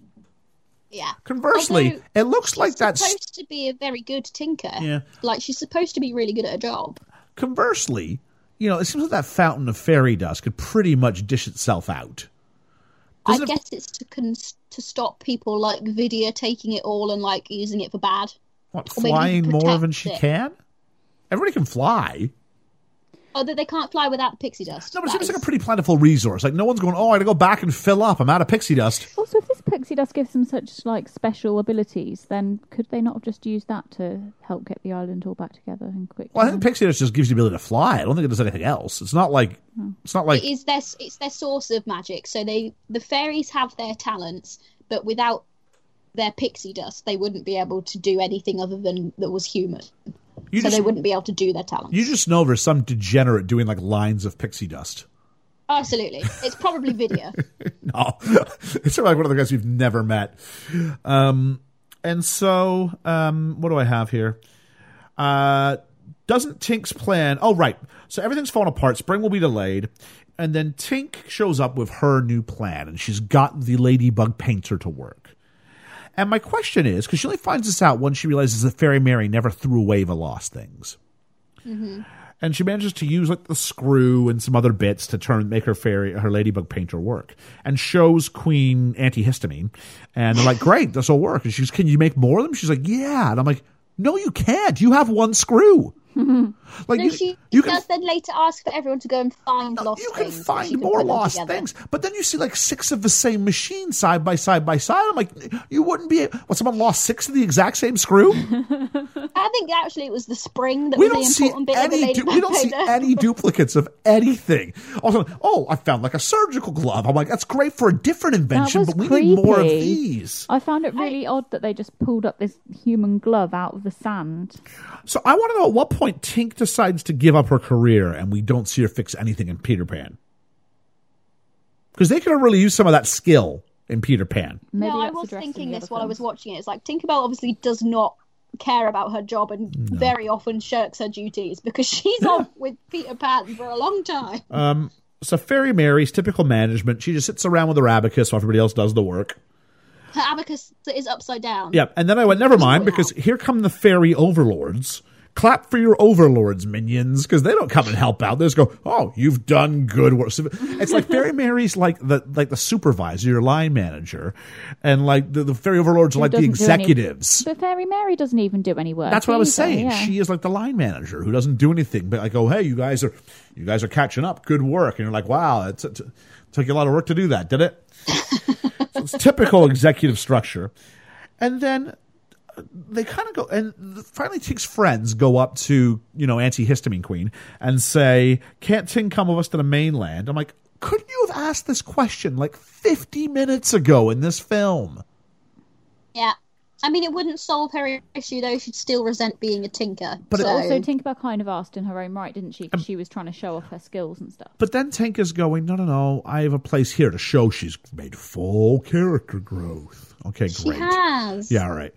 Yeah. Conversely, it looks like that's... She's supposed to be a very good tinker. Yeah. Like, she's supposed to be really good at her job. Conversely... You know, it seems like that fountain of fairy dust could pretty much dish itself out. I guess it's to stop people like Vidya taking it all and, like, using it for bad. What, flying more than she can? Everybody can fly. Oh, they can't fly without pixie dust. No, but it seems like a pretty plentiful resource. Like, no one's going, "Oh, I gotta go back and fill up. I'm out of pixie dust." Also, if this pixie dust gives them such, like, special abilities, then could they not have just used that to help get the island all back together and quick? Well, I think pixie dust just gives you the ability to fly. I don't think it does anything else. It's not like it's their source of magic. So the fairies have their talents, but without their pixie dust, they wouldn't be able to do anything other than that was human. So they wouldn't be able to do their talents. You just know there's some degenerate doing, like, lines of pixie dust. Absolutely. It's probably video. No. It's like one of the guys we've never met. And so, what do I have here? Doesn't Tink's plan... Oh, right. So everything's falling apart. Spring will be delayed. And then Tink shows up with her new plan, and she's got the ladybug painter to work. And my question is, because she only finds this out once she realizes that Fairy Mary never threw away the lost things. Mm-hmm. And she manages to use like the screw and some other bits to make her ladybug painter work, and shows Queen antihistamine. And they're like, great, this will work. And she's, can you make more of them? She's like, yeah. And I'm like, no, you can't. You have one screw. Like, no, she does then later ask for everyone to go and find lost things. You can find more lost things. But then you see like six of the same machine side by side by side. I'm like, you wouldn't be able, what, someone lost six of the exact same screw? I think actually it was the spring that we was the important bit of the We don't see any duplicates of anything. Also, oh, I found like a surgical glove. I'm like, that's great for a different invention, but we need more of these. I found it really odd that they just pulled up this human glove out of the sand. So I want to know at what point Tink decides to give up her career and we don't see her fix anything in Peter Pan, because they could have really used some of that skill in Peter Pan. No, I was thinking this while I was watching it. It's like Tinkerbell obviously does not care about her job and very often shirks her duties, because she's off with Peter Pan for a long time. So Fairy Mary's typical management, she just sits around with her abacus while everybody else does the work. Her abacus is upside down. Yeah, and then I went, never mind, because here come the fairy overlords. Clap for your overlords, minions, because they don't come and help out. They just go, oh, you've done good work. It's like Fairy Mary's like the supervisor, your line manager, and like the fairy overlords are like the executives. But Fairy Mary doesn't even do any work. That's what I was saying. Yeah. She is like the line manager who doesn't do anything, but like, oh, hey, you guys are catching up. Good work. And you're like, wow, it took you a lot of work to do that, did it? So it's typical executive structure. And then they kind of go, and finally Tink's friends go up to, antihistamine queen and say, can't Tink come with us to the mainland? I'm like, couldn't you have asked this question like 50 minutes ago in this film? Yeah. I mean, it wouldn't solve her issue, though. She'd still resent being a tinker. But also, Tinkerbell kind of asked in her own right, didn't she? Because she was trying to show off her skills and stuff. But then Tinker's going, no, I have a place here to show she's made full character growth. Okay, great. She has. Yeah, all right.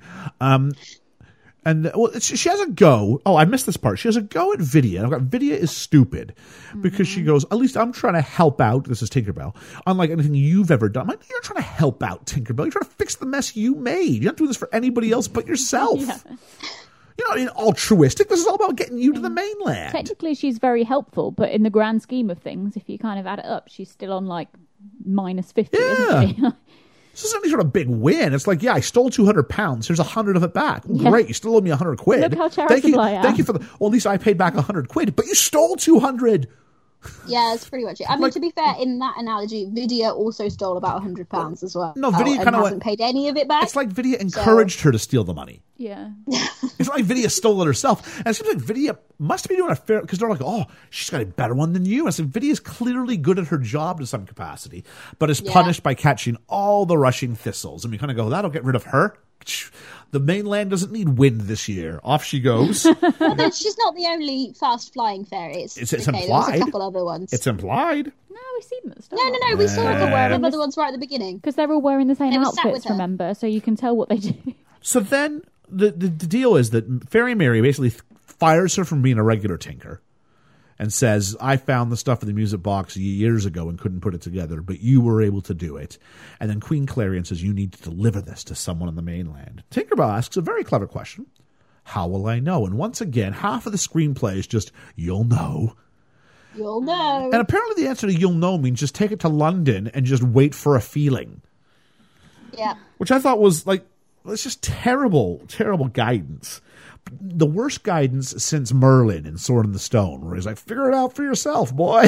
And she has a go. Oh, I missed this part. She has a go at Vidya. I've got Vidya is stupid because she goes, at least I'm trying to help out. This is Tinkerbell. Unlike anything you've ever done. I'm like, you're trying to help out, Tinkerbell. You're trying to fix the mess you made. You're not doing this for anybody else but yourself. Yeah. You're not being altruistic. This is all about getting you to the mainland. Technically, she's very helpful, but in the grand scheme of things, if you kind of add it up, she's still on like minus 50, isn't she? This isn't any sort of big win. It's like, yeah, I stole 200 pounds. Here's 100 of it back. Yeah. Great, you still owe me 100 quid. Look how charitable I am. Thank you for the... Well, at least I paid back 100 quid, but you stole 200. Yeah, that's pretty much it. I mean, to be fair, in that analogy, Vidya also stole about 100 pounds as well. No, Vidya kind of hasn't paid any of it back. It's like Vidya encouraged her to steal the money. Yeah. It's like Vidya stole it herself. And it seems like Vidya must be doing a fair... Because they're like, oh, she's got a better one than you. And so Vidya's clearly good at her job to some capacity, but is punished by catching all the rushing thistles. And we kind of go, that'll get rid of her. The mainland doesn't need wind this year. Off she goes. Well, then she's not the only fast-flying fairy. It's okay, implied. There's a couple other ones. It's implied. No, we've seen this. No. We saw the other ones right at the beginning. Because they're all wearing the same outfits, remember? So you can tell what they do. So then the deal is that Fairy Mary basically fires her from being a regular tinker and says, I found the stuff in the music box years ago and couldn't put it together, but you were able to do it. And then Queen Clarion says, you need to deliver this to someone on the mainland. Tinkerbell asks a very clever question. How will I know? And once again, half of the screenplay is just, you'll know. You'll know. And apparently the answer to you'll know means just take it to London and just wait for a feeling. Yeah. Which I thought was like, it's just terrible, terrible guidance. The worst guidance since Merlin in Sword in the Stone, where he's like, figure it out for yourself, boy.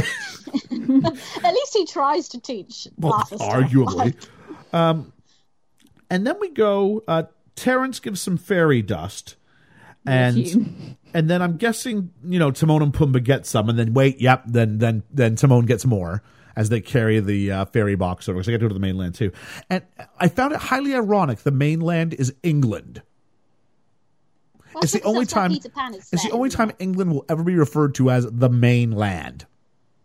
At least he tries to teach. Well, arguably. And then we go, Terrence gives some fairy dust. And then I'm guessing, Timon and Pumbaa get some. And then then Timon gets more as they carry the fairy box over. Because they got to go to the mainland too. And I found it highly ironic the mainland is England. Well, it's the only time England will ever be referred to as the mainland.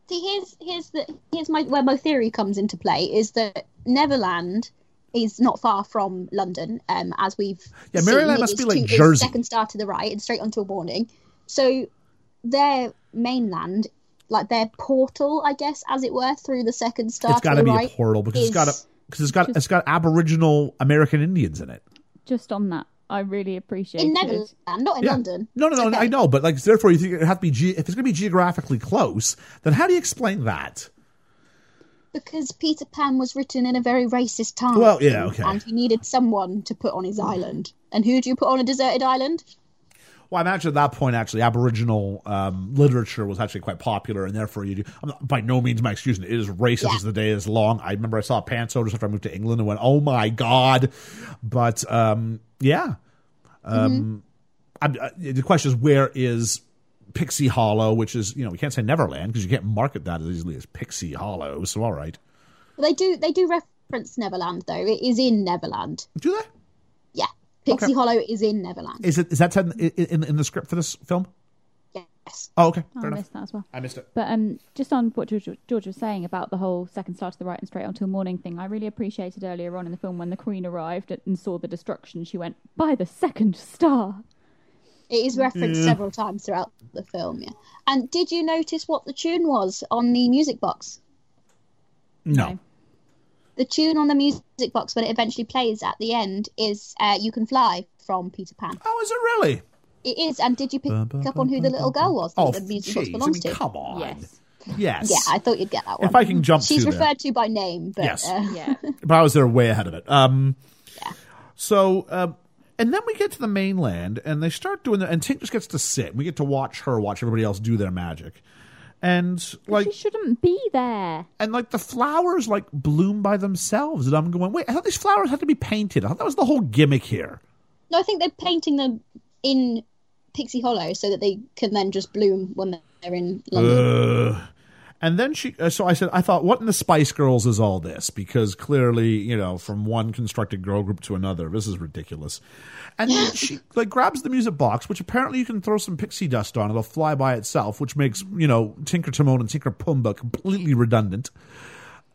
See, here's where my theory comes into play, is that Neverland is not far from London, as we've seen. Maryland must be like Jersey. It's second star to the right and straight onto a warning. So their mainland, like their portal, I guess, as it were, through the second star to the right. It's got to be a portal because it's got Aboriginal American Indians in it. Just on that, I really appreciate it. In Netherlands, not in London. No, okay. I know, but like, therefore, you think it have to be if it's going to be geographically close, then how do you explain that? Because Peter Pan was written in a very racist time. Well, yeah, okay. And he needed someone to put on his island. And who do you put on a deserted island? Well, I imagine at that point, actually, Aboriginal literature was actually quite popular, and therefore you do. I'm not, by no means my excuse. It is racist as the day is long. I remember I saw Panso just after I moved to England and went, oh my God. But, the question is, where is Pixie Hollow, which is, you know, we can't say Neverland because you can't market that as easily as Pixie Hollow, so all right. They do reference Neverland, though. It is in Neverland. Do they? Yeah. Pixie Hollow is in Neverland. Is that said in the script for this film? Yes. Oh, okay. Fair enough. I missed that as well. I missed it. But just on what George was saying about the whole second star to the right and straight until morning thing, I really appreciated earlier on in the film when the Queen arrived and saw the destruction, she went, by the second star. It is referenced several times throughout the film, yeah. And did you notice what the tune was on the music box? No. The tune on the music box when it eventually plays at the end is You Can Fly from Peter Pan. Oh, is it really? It is, and did you pick up on who the little girl was that the music box belongs to? Come on. Yes. Yeah, I thought you'd get that one. If I can jump She's referred to by name, but... Yes. But I was there way ahead of it. So... and then we get to the mainland, and they start doing that. And Tink just gets to sit. And we get to watch her watch everybody else do their magic, and like she shouldn't be there. And like the flowers like bloom by themselves, and I'm going, wait, I thought these flowers had to be painted. I thought that was the whole gimmick here. No, I think they're painting them in Pixie Hollow so that they can then just bloom when they're in London. And then she, so I thought, what in the Spice Girls is all this? Because clearly, you know, from one constructed girl group to another, this is ridiculous. And then she like grabs the music box, which apparently you can throw some pixie dust on, it'll fly by itself, which makes, you know, Tinker Timon and Tinker Pumbaa completely redundant.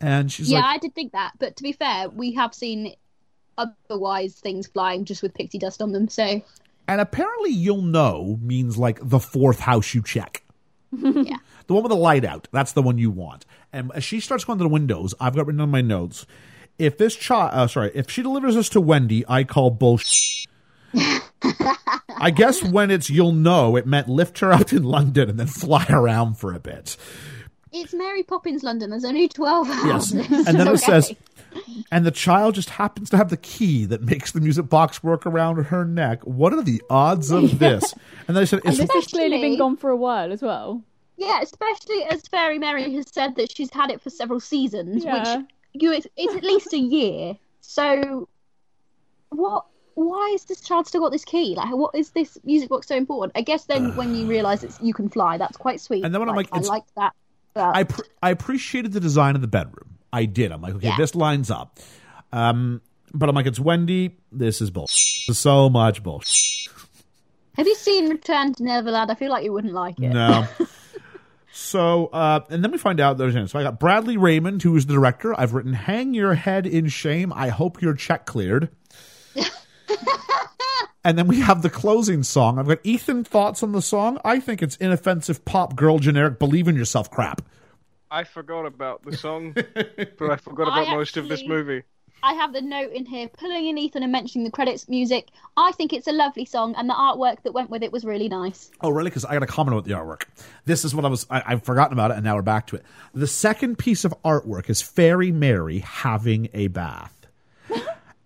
And she's like... Yeah, I did think that. But to be fair, we have seen otherwise things flying just with pixie dust on them, so... And apparently you'll know means like the fourth house you check. Yeah. The one with the light out, that's the one you want. And as she starts going to the windows, I've got written on my notes, if she delivers this to Wendy, I call bullshit. I guess when it's you'll know, it meant lift her out in London and then fly around for a bit. It's Mary Poppins London. There's only 12 hours. Yes. And then it says, and the child just happens to have the key that makes the music box work around her neck. What are the odds of this? And then I said, this has clearly been gone for a while as well. Yeah, especially as Fairy Mary has said that she's had it for several seasons, which is at least a year. So, what? Why has this child still got this key? Like, what is this music box so important? I guess then when you realise it's You Can Fly, that's quite sweet. And then when I'm like, I like that. But... I appreciated the design of the bedroom. I did. I'm like, okay, this lines up. But I'm like, it's Wendy. This is bullshit. This is so much bullshit. Have you seen Return to Neverland? I feel like you wouldn't like it. No. So, and then we find out there's... So I got Bradley Raymond, who is the director. I've written, hang your head in shame. I hope your check cleared. And then we have the closing song. I've got Ethan, thoughts on the song? I think it's inoffensive pop girl generic believe in yourself crap. I forgot about the song, but I forgot about most of this movie. I have the note in here, pulling in Ethan and mentioning the credits music. I think it's a lovely song, and the artwork that went with it was really nice. Oh, really? Because I got a comment about the artwork. This is what I've forgotten about it, and now we're back to it. The second piece of artwork is Fairy Mary having a bath.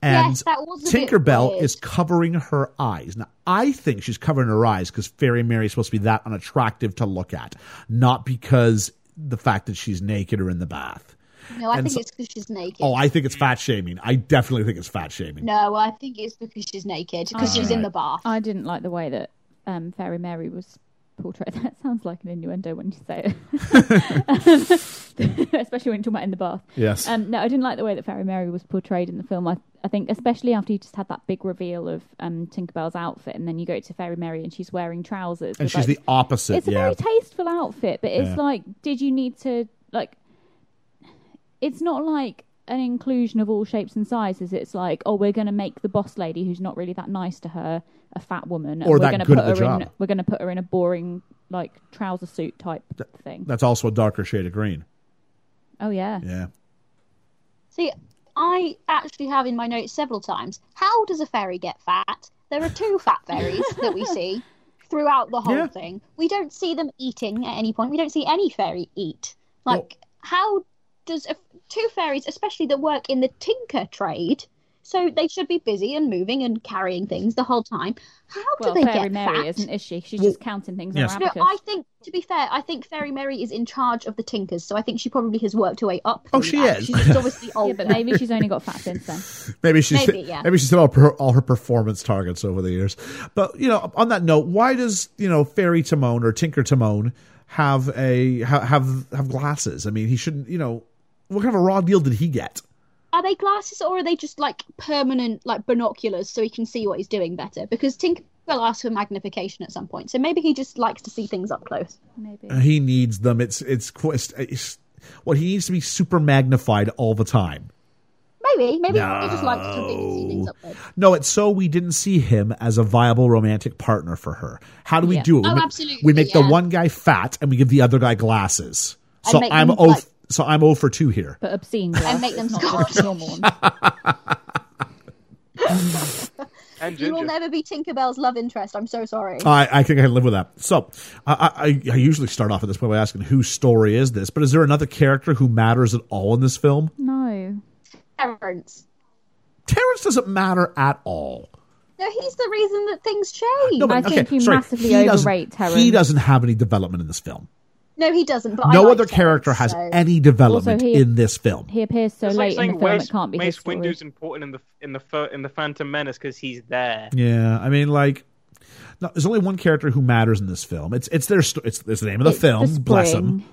And yes, that was Tinker Bell is covering her eyes. Now, I think she's covering her eyes because Fairy Mary is supposed to be that unattractive to look at, not because the fact that she's naked or in the bath. No, I think it's because she's naked. Oh, I think it's fat shaming. I definitely think it's fat shaming. No, I think it's because she's naked, because she's in the bath. I didn't like the way that Fairy Mary was portrayed. That sounds like an innuendo when you say it. Especially when you're talking about in the bath. Yes. No, I didn't like the way that Fairy Mary was portrayed in the film. I think especially after you just had that big reveal of Tinkerbell's outfit, and then you go to Fairy Mary and she's wearing trousers. And she's like, the opposite. It's a very tasteful outfit, but it's like, did you need to, like, it's not like an inclusion of all shapes and sizes. It's like, oh, we're going to make the boss lady who's not really that nice to her a fat woman, or that good at the job. We're going to put her in a boring, like, trouser suit type thing. That's also a darker shade of green. Oh, yeah. Yeah. See, I actually have in my notes several times, how does a fairy get fat? There are two fat fairies that we see throughout the whole thing. We don't see them eating at any point. We don't see any fairy eat. Like, how does two fairies, especially that work in the tinker trade, so they should be busy and moving and carrying things the whole time. How do they get fat? Fairy Mary isn't, is she? She's just counting things on her abacus. No, I think, to be fair, I think Fairy Mary is in charge of the tinkers, so I think she probably has worked her way up. Oh, she is. She's just obviously old. Yeah, but maybe she's only got fat since then. Maybe she's hit all her performance targets over the years. But, you know, on that note, why does, you know, Fairy Timon or Tinker Timon have glasses? I mean, he shouldn't, you know, what kind of a raw deal did he get? Are they glasses, or are they just, like, permanent, like, binoculars so he can see what he's doing better? Because Tinker Bell asks for magnification at some point, so maybe he just likes to see things up close. Maybe he needs them. He needs to be super magnified all the time. Maybe he just likes to see things up close. No, it's so we didn't see him as a viable romantic partner for her. How do we do it? We make the one guy fat, and we give the other guy glasses. So I'm So I'm 0 for 2 here. But obscene glasses. And make them Scottish. Normal ones. You will never be Tinkerbell's love interest. I'm so sorry. I think I can live with that. So I usually start off at this point by asking, whose story is this? But is there another character who matters at all in this film? No. Terrence. Terrence doesn't matter at all. No, he's the reason that things change. No, but, I think you massively overrate Terrence. He doesn't have any development in this film. No, he doesn't. But no other character has any development in this film. He appears so late in the film it can't be his story. Mace Windu's important in the Phantom Menace because he's there. Yeah, I mean, like, no, there's only one character who matters in this film. It's the name of the film. Bless him.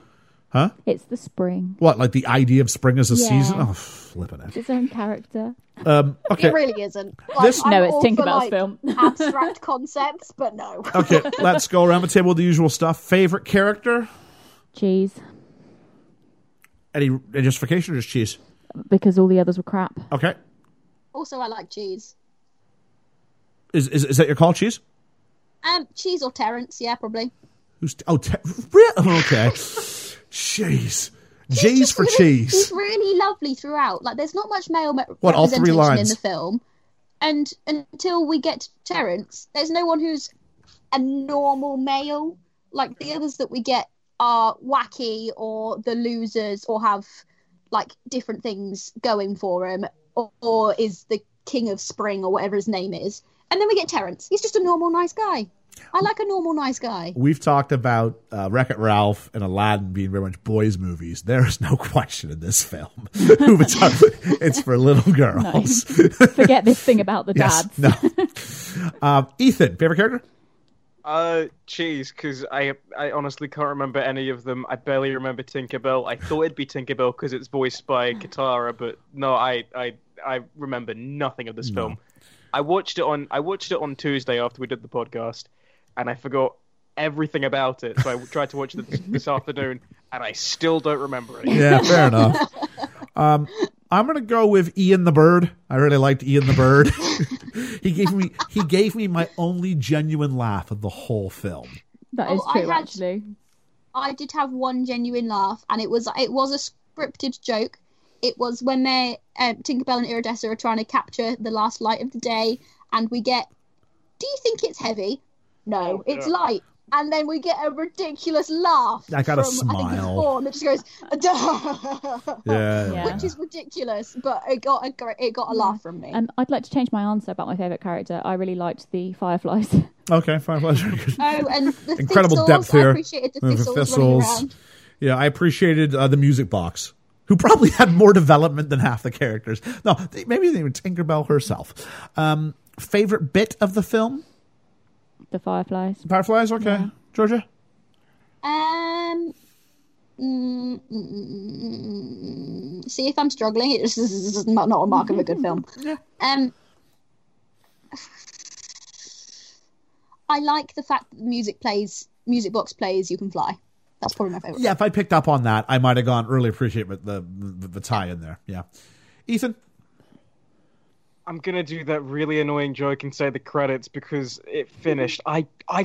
Huh? It's the spring. What, like the idea of spring as a season? Oh, flipping it. It's his own character. Okay. It really isn't. Like, it's Tinkerbell's film. Abstract concepts, but no. Okay, let's go around the table with the usual stuff. Favorite character? Cheese. Any justification or just cheese? Because all the others were crap. Okay. Also, I like cheese. Is that your call, cheese? Cheese or Terrence? Yeah, probably. Okay. Jeez. Cheese for cheese. He's really lovely throughout. Like, there's not much male representation in the film, and until we get to Terrence, there's no one who's a normal male. Like, the others that we get are wacky or the losers or have, like, different things going for him, or is the king of spring or whatever his name is. And then we get Terrence. He's just a normal, nice guy. I like a normal, nice guy. We've talked about Wreck-It Ralph and Aladdin being very much boys' movies. There is no question in this film. It's for little girls. No. Forget this thing about the dads. No. Ethan, favorite character? Cheese, because I honestly can't remember any of them. I barely remember Tinkerbell. I thought it'd be Tinkerbell because it's voiced by Katara, but no, I remember nothing of this film. I watched it on Tuesday after we did the podcast, and I forgot everything about it. So I tried to watch it this afternoon, and I still don't remember it. Yeah, fair enough. I'm going to go with Ian the Bird. I really liked Ian the Bird. He gave me my only genuine laugh of the whole film. That is true, actually. I did have one genuine laugh, and it was a scripted joke. It was when Tinkerbell and Iridessa are trying to capture the last light of the day, and we get, do you think it's heavy? No, it's light. And then we get a ridiculous laugh. I got a smile. I think it's Fawn that just goes, which is ridiculous, but it got a laugh from me. I'd like to change my answer about my favourite character. I really liked the Fireflies. Okay, Fireflies are good. Oh, and the incredible thistles, depth here. I appreciated the thistles running around. Yeah, I appreciated the music box, who probably had more development than half the characters. No, maybe they were Tinkerbell herself. Favourite bit of the film? The Fireflies. Okay. Yeah. Georgia? See if I'm struggling. It's just not a mark of a good film. Yeah. I like the fact that the music box plays You Can Fly. That's probably my favorite. Yeah, if I picked up on that, I might have gone really appreciate the tie in there. Yeah. Ethan? I'm going to do that really annoying joke and say the credits because it finished. I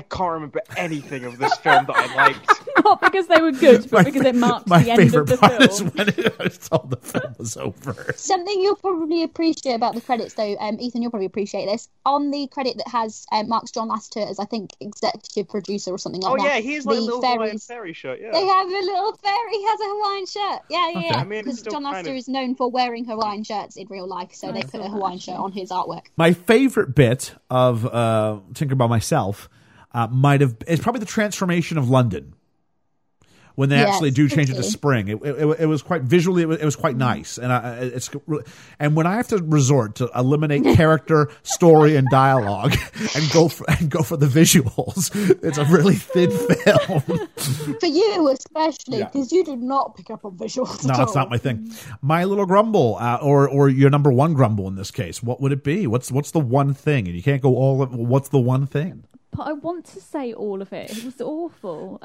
can't remember anything of this film that I liked. Not because they were good, but because it marked the end of the film. My favorite part is when it was told the film was over. Something you'll probably appreciate about the credits, though, Ethan, you'll probably appreciate this. On the credit that has marks John Lasseter as, I think, executive producer or something like that. Oh, yeah, he's like a little Hawaiian fairy shirt, yeah. They have a little fairy, he has a Hawaiian shirt. Yeah, because John Lasseter is known for wearing Hawaiian shirts in real life, so they put a Hawaiian shirt on his artwork. My favorite bit of Tinker Bell myself is probably the transformation of London when they actually do change it to spring. It was quite visually, it was quite nice, and when I have to resort to eliminate character, story, and dialogue, and go for the visuals, it's a really thin film. For you especially, because you do not pick up on visuals. No, that's not my thing. My little grumble, or your number one grumble in this case. What would it be? What's the one thing? And you can't go all. What's the one thing? But I want to say all of it. It was awful.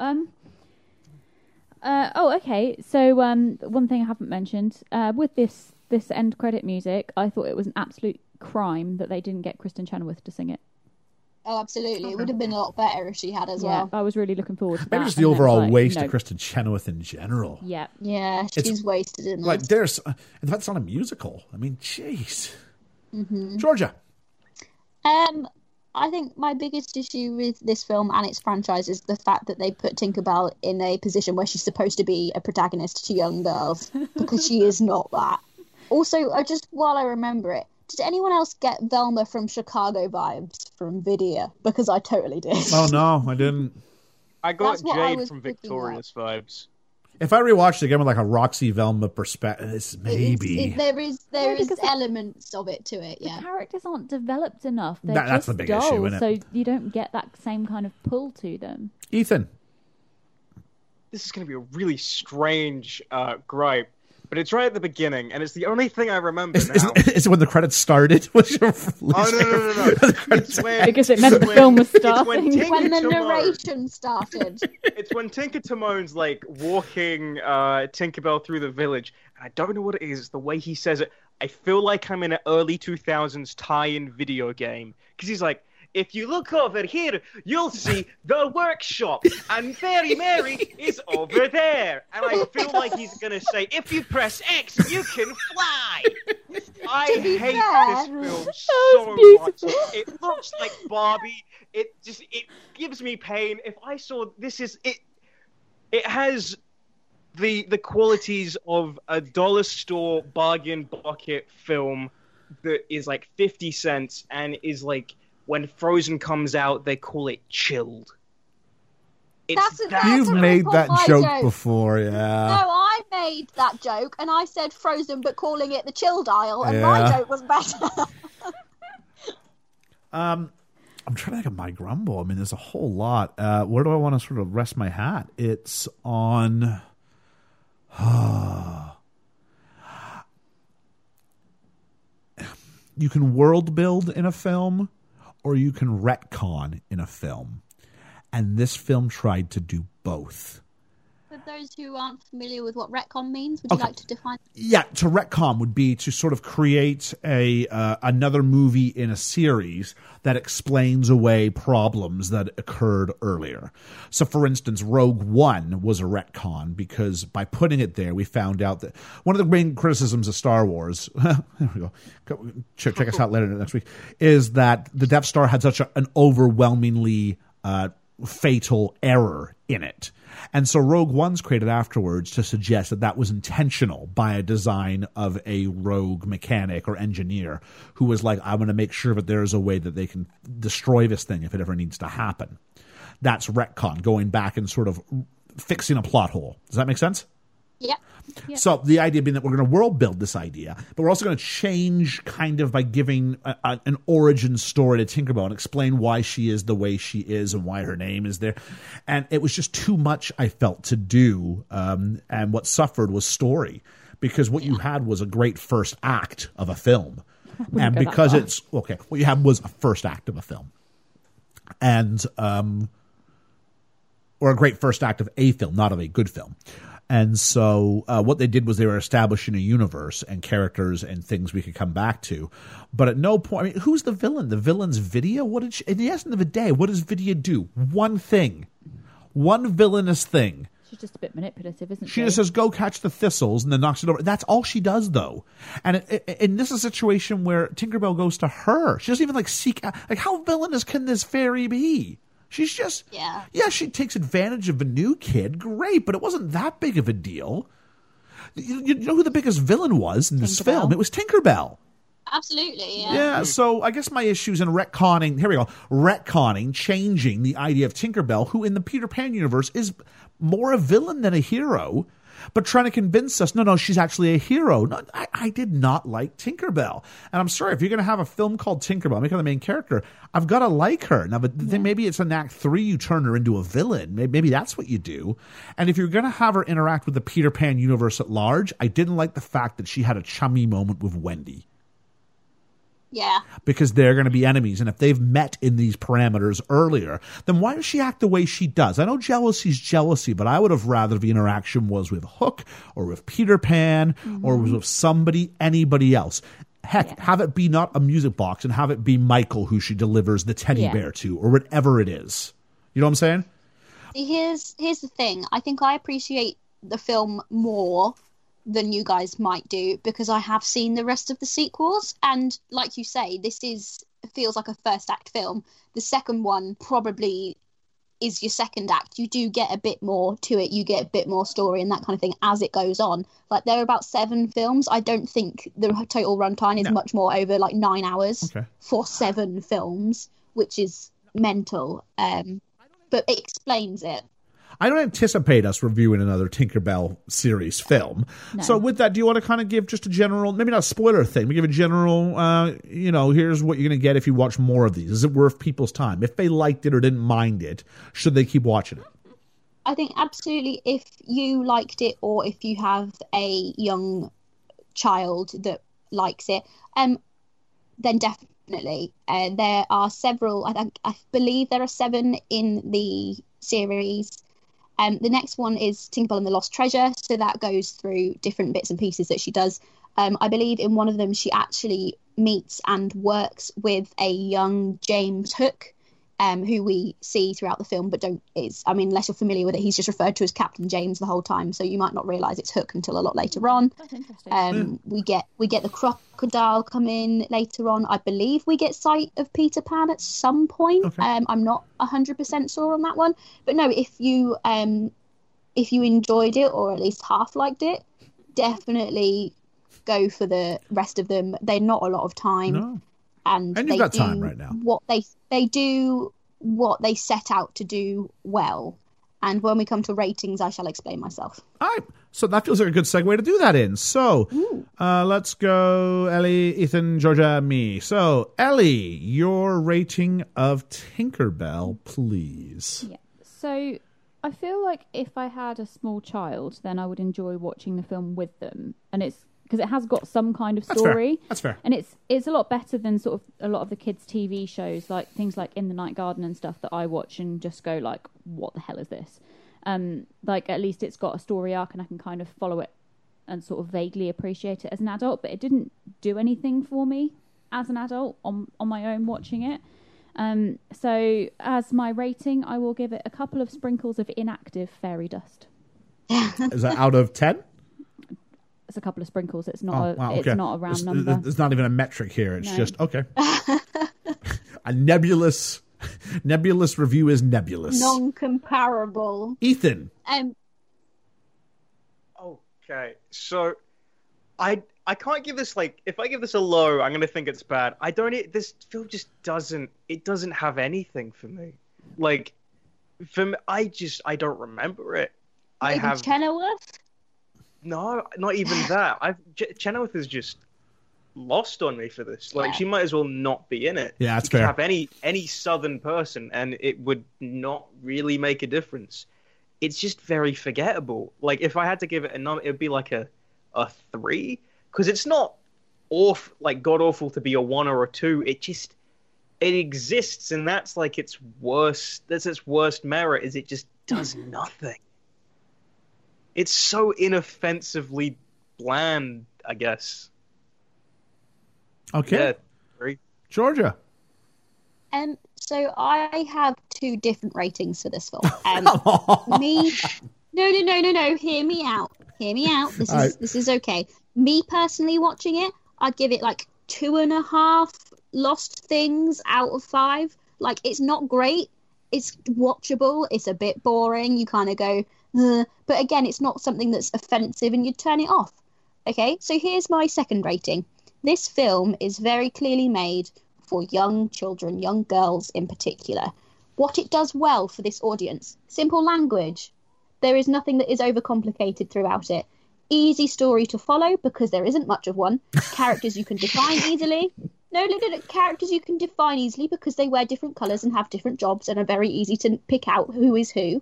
Okay. So one thing I haven't mentioned with this end credit music, I thought it was an absolute crime that they didn't get Kristen Chenoweth to sing it. Oh, absolutely! Okay. It would have been a lot better if she had as well. I was really looking forward to that. Maybe just the overall waste of Kristen Chenoweth in general. Yeah, yeah, she's wasted in like there's. And that's not a musical. I mean, jeez. Mm-hmm. Georgia. I think my biggest issue with this film and its franchise is the fact that they put Tinkerbell in a position where she's supposed to be a protagonist to young girls, because she is not that. Also, while I remember it, did anyone else get Velma from Chicago vibes from Vidya? Because I totally did. Oh, no, I didn't. I got Jade from Victorious vibes. If I rewatched it again with like a Roxy Velma perspective, maybe there is elements of it to it. Yeah, the characters aren't developed enough. That's the big issue, isn't it? So you don't get that same kind of pull to them. Ethan, this is going to be a really strange gripe, but it's right at the beginning, and it's the only thing I remember. Is it when the credits started? No! Because it meant the film was starting. When the narration started. It's when Tinker Timon's like walking Tinkerbell through the village, and I don't know what it is. It's the way he says it. I feel like I'm in an early 2000s tie-in video game because he's like, if you look over here, you'll see the workshop, and Fairy Mary is over there. And I feel like he's going to say, if you press X, you can fly. I hate this film so much. It looks like Barbie. It gives me pain. If I saw this is it, it has the qualities of a dollar store bargain bucket film that is like 50 cents and is like, when Frozen comes out, they call it chilled. You've made that joke before, yeah. No, I made that joke, and I said Frozen, but calling it the chilled aisle, and my joke was better. I'm trying to think of my grumble. I mean, there's a whole lot. Where do I want to sort of rest my hat? It's on... You can world build in a film... or you can retcon in a film. And this film tried to do both. For those who aren't familiar with what retcon means, would you like to define that? Yeah, to retcon would be to sort of create another movie in a series that explains away problems that occurred earlier. So, for instance, Rogue One was a retcon because by putting it there, we found out that one of the main criticisms of Star Wars, there we go, check us out later next week, is that the Death Star had such an overwhelmingly fatal error in it. And so Rogue One's created afterwards to suggest that that was intentional by a design of a rogue mechanic or engineer who was like, I want to make sure that there is a way that they can destroy this thing if it ever needs to happen. That's retcon, going back and sort of fixing a plot hole. Does that make sense? Yeah. Yep. So the idea being that we're going to world build this idea, but we're also going to change kind of by giving an origin story to Tinkerbell and explain why she is the way she is and why her name is there. And it was just too much, I felt, to do. And what suffered was story, because what you had was a great first act of a film. And because it's what you had was a first act of a film. And or a great first act of a film, not of a good film. And so what they did was they were establishing a universe and characters and things we could come back to. But at no point, I mean, who's the villain? The villain's Vidya? What did she, at the end of the day, what does Vidya do? One thing. One villainous thing. She's just a bit manipulative, isn't she? She just says, go catch the thistles, and then knocks it over. That's all she does, though. And this is a situation where Tinkerbell goes to her. She doesn't even, like, seek out. Like, how villainous can this fairy be? She's just, yeah, she takes advantage of a new kid. Great, but it wasn't that big of a deal. You know who the biggest villain was in this film? It was Tinkerbell. Absolutely, yeah. Yeah, so I guess my issues in retconning, here we go, changing the idea of Tinkerbell, who in the Peter Pan universe is more a villain than a hero, but trying to convince us, no, she's actually a hero. No, I did not like Tinkerbell. And I'm sorry, if you're going to have a film called Tinkerbell, make her the main character, I've got to like her. Now, but then maybe it's in Act 3 you turn her into a villain. Maybe that's what you do. And if you're going to have her interact with the Peter Pan universe at large, I didn't like the fact that she had a chummy moment with Wendy. Yeah. Because they're going to be enemies. And if they've met in these parameters earlier, then why does she act the way she does? I know jealousy's jealousy, but I would have rather the interaction was with Hook or with Peter Pan or was with somebody, anybody else. Heck, have it be not a music box and have it be Michael who she delivers the teddy bear to or whatever it is. You know what I'm saying? Here's the thing. I think I appreciate the film more than you guys might do because I have seen the rest of the sequels, and like you say, feels like a first act film. The second one probably is your second act. You do get a bit more to it, you get a bit more story and that kind of thing as it goes on. Like, there are about 7 films. I don't think the total runtime is much more over like 9 hours for 7 films, which is mental, but it explains it. I don't anticipate us reviewing another Tinkerbell series film. No. So with that, do you want to kind of give just a general, maybe not a spoiler thing, but give a general, here's what you're going to get if you watch more of these. Is it worth people's time? If they liked it or didn't mind it, should they keep watching it? I think absolutely if you liked it or if you have a young child that likes it, then definitely. There are several, I believe there are 7 in the series. The next one is Tinkerbell and the Lost Treasure. So that goes through different bits and pieces that she does. I believe in one of them, she actually meets and works with a young James Hook, who we see throughout the film, but unless you're familiar with it, he's just referred to as Captain James the whole time. So you might not realise it's Hook until a lot later on. That's interesting. We get the crocodile come in later on. I believe we get sight of Peter Pan at some point. Okay. I'm not 100% sure on that one, but no, if you enjoyed it or at least half liked it, definitely go for the rest of them. They're not a lot of time. No. And you've got time right now. They do what they set out to do well. And when we come to ratings, I shall explain myself. All right. So that feels like a good segue to do that in. So let's go Ellie, Ethan, Georgia, me. So Ellie, your rating of Tinkerbell, please. Yeah. So I feel like if I had a small child, then I would enjoy watching the film with them. And it's because it has got some kind of story. That's fair. And it's a lot better than sort of a lot of the kids' TV shows, like things like In the Night Garden and stuff that I watch and just go like, what the hell is this? At least it's got a story arc and I can kind of follow it and sort of vaguely appreciate it as an adult, but it didn't do anything for me as an adult on my own watching it. So as my rating, I will give it a couple of sprinkles of inactive fairy dust. Is that out of 10? It's a couple of sprinkles. It's not a round number. There's not even a metric here. It's just, okay. A nebulous review is nebulous. Non-comparable. Ethan. Okay. So I can't give this, like, if I give this a low, I'm going to think it's bad. This film just doesn't have anything for me. Like, for me, I don't remember it. Maybe Chenoweth? No, not even that. Chenoweth is just lost on me for this. Like, she might as well not be in it. Yeah, that's fair. You could have any southern person, and it would not really make a difference. It's just very forgettable. Like, if I had to give it a number, it would be like a 3, because it's not god awful to be a 1 or a 2. It just exists, and that's like its worst merit. Is it just does nothing. It's so inoffensively bland, I guess. Okay. Yeah. Georgia. So I have two different ratings for this film. No. Hear me out. This is okay. Me personally watching it, I'd give it like 2.5 Lost Things out of 5. Like, it's not great. It's watchable. It's a bit boring. You kind of go, ugh. But again, it's not something that's offensive and you turn it off. Okay, so here's my second rating. This film is very clearly made for young children, young girls in particular. What it does well for this audience, simple language. There is nothing that is overcomplicated throughout it. Easy story to follow because there isn't much of one. Characters you can define easily. No, characters you can define easily because they wear different colours and have different jobs and are very easy to pick out who is who.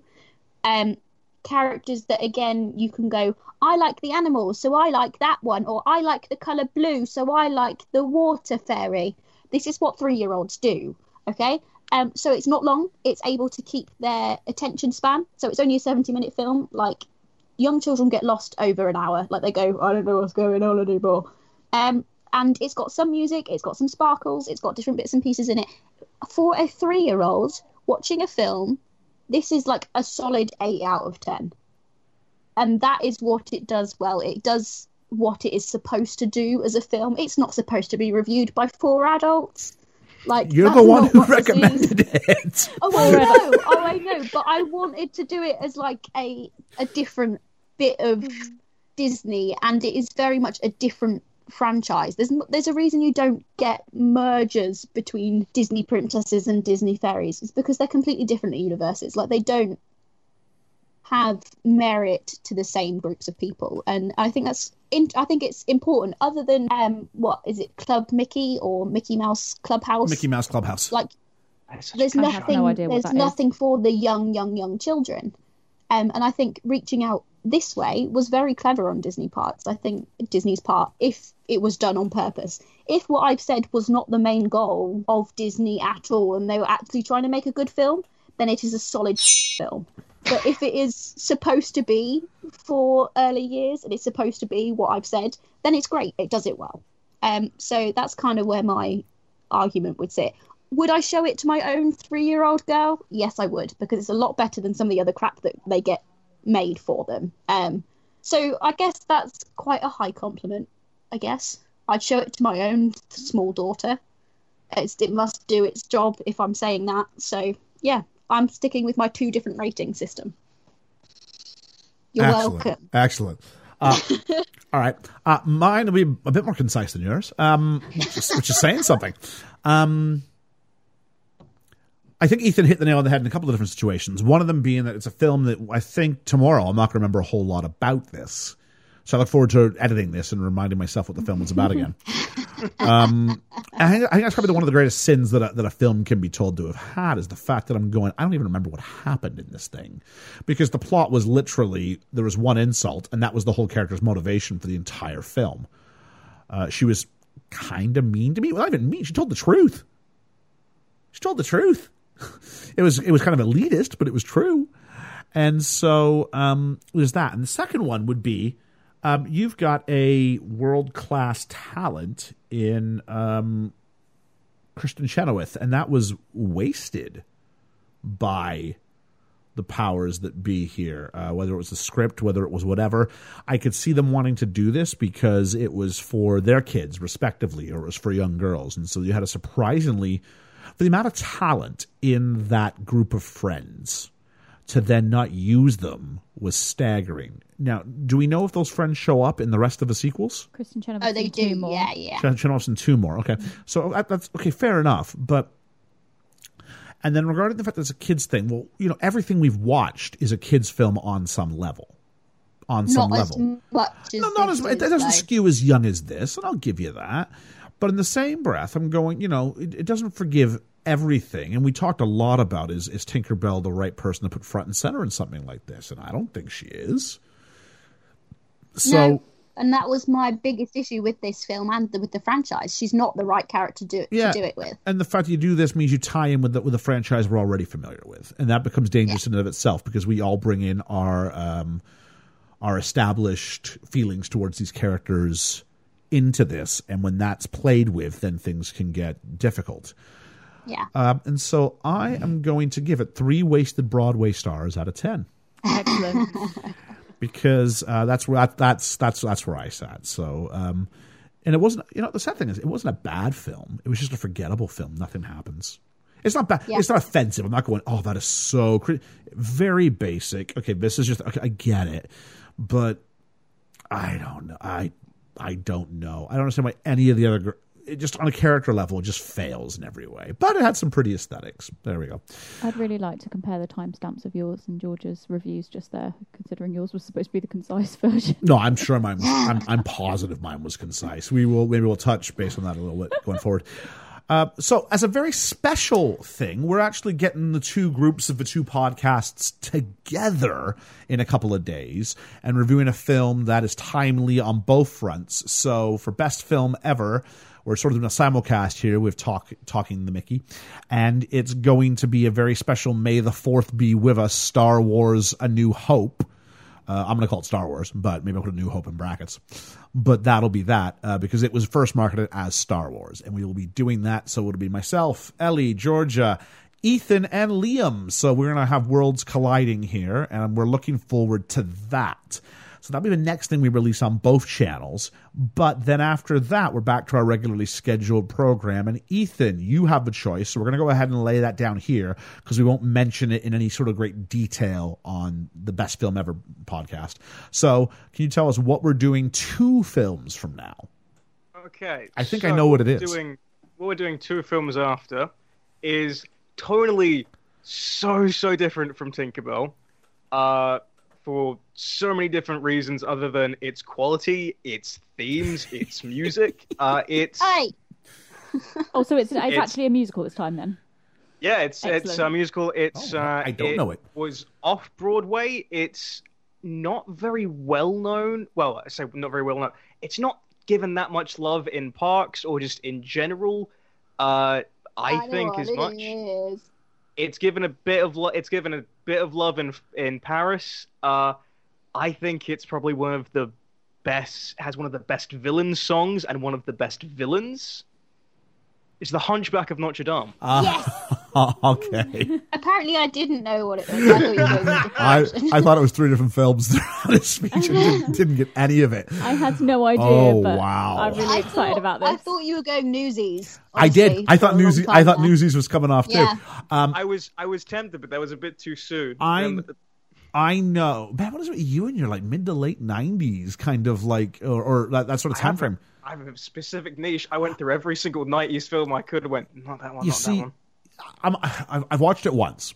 Characters that, again, you can go, I like the animals, so I like that one. Or I like the colour blue, so I like the water fairy. This is what 3-year-olds do, okay? So it's not long. It's able to keep their attention span. So it's only a 70-minute film. Like, young children get lost over an hour. Like, they go, I don't know what's going on anymore. And it's got some music. It's got some sparkles. It's got different bits and pieces in it. For a 3-year-old watching a film, this is like a solid 8 out of 10. And that is what it does well. It does what it is supposed to do as a film. It's not supposed to be reviewed by 4 adults. Like, you're the one who recommended it. Oh, I know. But I wanted to do it as like a different bit of Disney, and it is very much a different franchise. There's a reason you don't get mergers between Disney princesses and Disney fairies. It's because they're completely different universes. Like, they don't have merit to the same groups of people, and I think it's important. Other than what is it, Club Mickey or Mickey Mouse Clubhouse? Mickey Mouse Clubhouse. Like, there's nothing. There's nothing for the young children, and I think reaching out this way was very clever on Disney's part, if it was done on purpose. If what I've said was not the main goal of Disney at all, and they were actually trying to make a good film, then it is a solid film. But if it is supposed to be for early years and it's supposed to be what I've said, then it's great. It does it well. So that's kind of where my argument would sit. Would I show it to my own 3-year-old girl? Yes, I would, because it's a lot better than some of the other crap that they get made for them. So I guess that's quite a high compliment, I guess. I'd show it to my own small daughter. It must do its job if I'm saying that. So, yeah. I'm sticking with my two different rating system. You're welcome. Excellent. All right. Mine will be a bit more concise than yours, which is saying something. I think Ethan hit the nail on the head in a couple of different situations. One of them being that it's a film that I think tomorrow I'm not going to remember a whole lot about this. So I look forward to editing this and reminding myself what the film was about again. I think that's probably one of the greatest sins that a film can be told to have had, is the fact that I'm going, I don't even remember what happened in this thing. Because the plot was literally, there was one insult, and that was the whole character's motivation for the entire film. She was kind of mean to me. Well, not even mean. She told the truth. It was kind of elitist, but it was true. And so there's that. And the second one would be, you've got a world-class talent in Kristen Chenoweth, and that was wasted by the powers that be here, whether it was the script, whether it was whatever. I could see them wanting to do this because it was for their kids, respectively, or it was for young girls. And so you had a surprisingly – for the amount of talent in that group of friends – to then not use them was staggering. Now, do we know if those friends show up in the rest of the sequels? Kristen Chenoweth. Oh, they do. More. Yeah. Chenoweth and 2 more. Okay, so that's okay. Fair enough. But and then regarding the fact that it's a kids thing, well, you know, everything we've watched is a kids film on some level. It doesn't skew as young as this, and I'll give you that. But in the same breath, I'm going, you know, it doesn't forgive everything. And we talked a lot about is Tinker Bell the right person to put front and center in something like this? And I don't think she is. So And that was my biggest issue with this film and with the franchise. She's not the right character to do it with. And the fact that you do this means you tie in with a franchise we're already familiar with. And that becomes dangerous in and of itself, because we all bring in our established feelings towards these characters into this. And when that's played with, then things can get difficult. Yeah. And so I am going to give it 3 wasted Broadway stars out of 10. Excellent. Because that's where I sat. So, and it wasn't, the sad thing is, it wasn't a bad film. It was just a forgettable film. Nothing happens. It's not bad. Yeah. It's not offensive. I'm not going, oh, that is so very basic. Okay, this is just okay. I get it, but I don't know. I don't know. I don't understand why any of the other. It just on a character level, it just fails in every way. But it had some pretty aesthetics. There we go. I'd really like to compare the timestamps of yours and George's reviews just there, considering yours was supposed to be the concise version. No, I'm sure mine was. I'm positive mine was concise. Maybe we'll touch base on that a little bit going forward. So as a very special thing, we're actually getting the 2 groups of the 2 podcasts together in a couple of days and reviewing a film that is timely on both fronts. So for Best Film Ever, we're sort of in a simulcast here with Talking the Mickey. And it's going to be a very special May the 4th Be With Us Star Wars A New Hope. I'm going to call it Star Wars, but maybe I'll put A New Hope in brackets. But that'll be that, because it was first marketed as Star Wars. And we will be doing that. So it'll be myself, Ellie, Georgia, Ethan, and Liam. So we're going to have worlds colliding here, and we're looking forward to that. So that'll be the next thing we release on both channels. But then after that, we're back to our regularly scheduled program. And Ethan, you have a choice. So we're going to go ahead and lay that down here because we won't mention it in any sort of great detail on the Best Film Ever podcast. So can you tell us what we're doing 2 films from now? Okay. I think so I know what it is. What we're doing 2 films after is totally so different from Tinker Bell. For so many different reasons other than its quality, its themes, its music. It's... Oh, so it's actually a musical this time then? Yeah, it's a musical. It's I don't know it. It was off-Broadway. It's not very well-known. Well, I say not very well-known. It's not given that much love in parks or just in general, I think, as much. Is. It's given a bit of love in Paris. I think it's probably one of the best. Has one of the best villain songs and one of the best villains. It's The Hunchback of Notre Dame. Yes. Okay. Apparently, I didn't know what it was. I thought it was 3 different films throughout his speech and didn't get any of it. I had no idea. Oh, but wow! I'm really excited about this. I thought you were going Newsies. Honestly, I did. I thought Newsies was coming off too. I was tempted, but that was a bit too soon. I know. Man, what is it with you and your like mid to late 90s kind of like or that sort of time frame? I have a specific niche. I went through every single 90s film I could and went, not that one, you not see, that one. I've watched it once,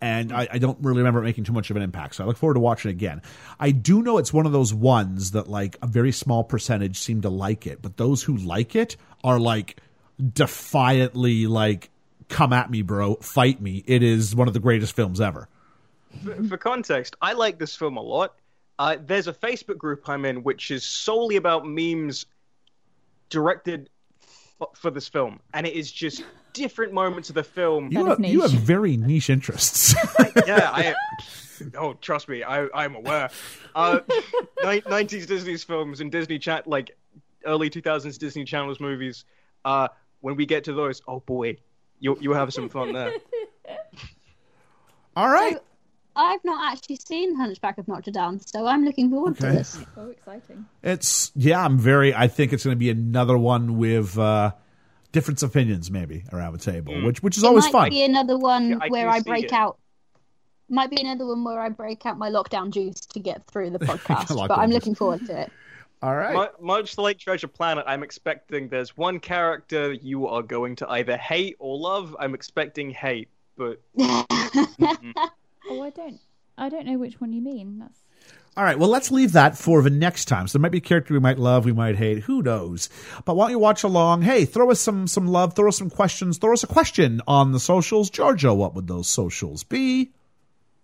and I don't really remember it making too much of an impact, so I look forward to watching it again. I do know it's one of those ones that like a very small percentage seem to like it, but those who like it are like defiantly like, come at me, bro, fight me. It is one of the greatest films ever. For context, I like this film a lot. There's a Facebook group I'm in which is solely about memes directed for this film, and it is just different moments of the film. You have very niche interests. Trust me, I'm aware. 90s Disney's films and Disney chat, like early 2000s Disney Channel's movies. When we get to those, oh boy, you have some fun there. All right. So, I've not actually seen Hunchback of Notre Dame, so I'm looking forward to this. So exciting. I think it's going to be another one with different opinions maybe around the table, which is always fun. Might be another one where I break out my lockdown juice to get through the podcast, but I'm looking forward to it. All right. Much like Treasure Planet, I'm expecting there's one character you are going to either hate or love. I'm expecting hate, but... Oh, I don't know which one you mean. That's... All right, well, let's leave that for the next time. So there might be a character we might love, we might hate, who knows? But while you watch along, hey, throw us some love, throw us some questions, throw us a question on the socials. Giorgio, what would those socials be?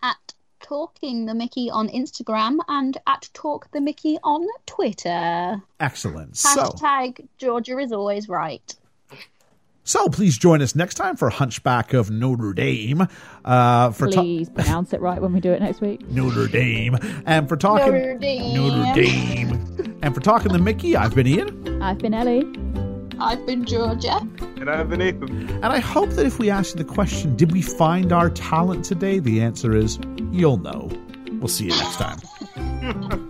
At Talking the Mickey on Instagram and at Talk the Mickey on Twitter. Excellent. Hashtag Georgia is always right. So please join us next time for Hunchback of Notre Dame. Please pronounce it right when we do it next week. Notre Dame. And for talking Notre Dame. Notre Dame. And for talking the Mickey, I've been Ian. I've been Ellie. I've been Georgia. And I've been Ethan. And I hope that if we ask you the question, did we find our talent today? The answer is, you'll know. We'll see you next time.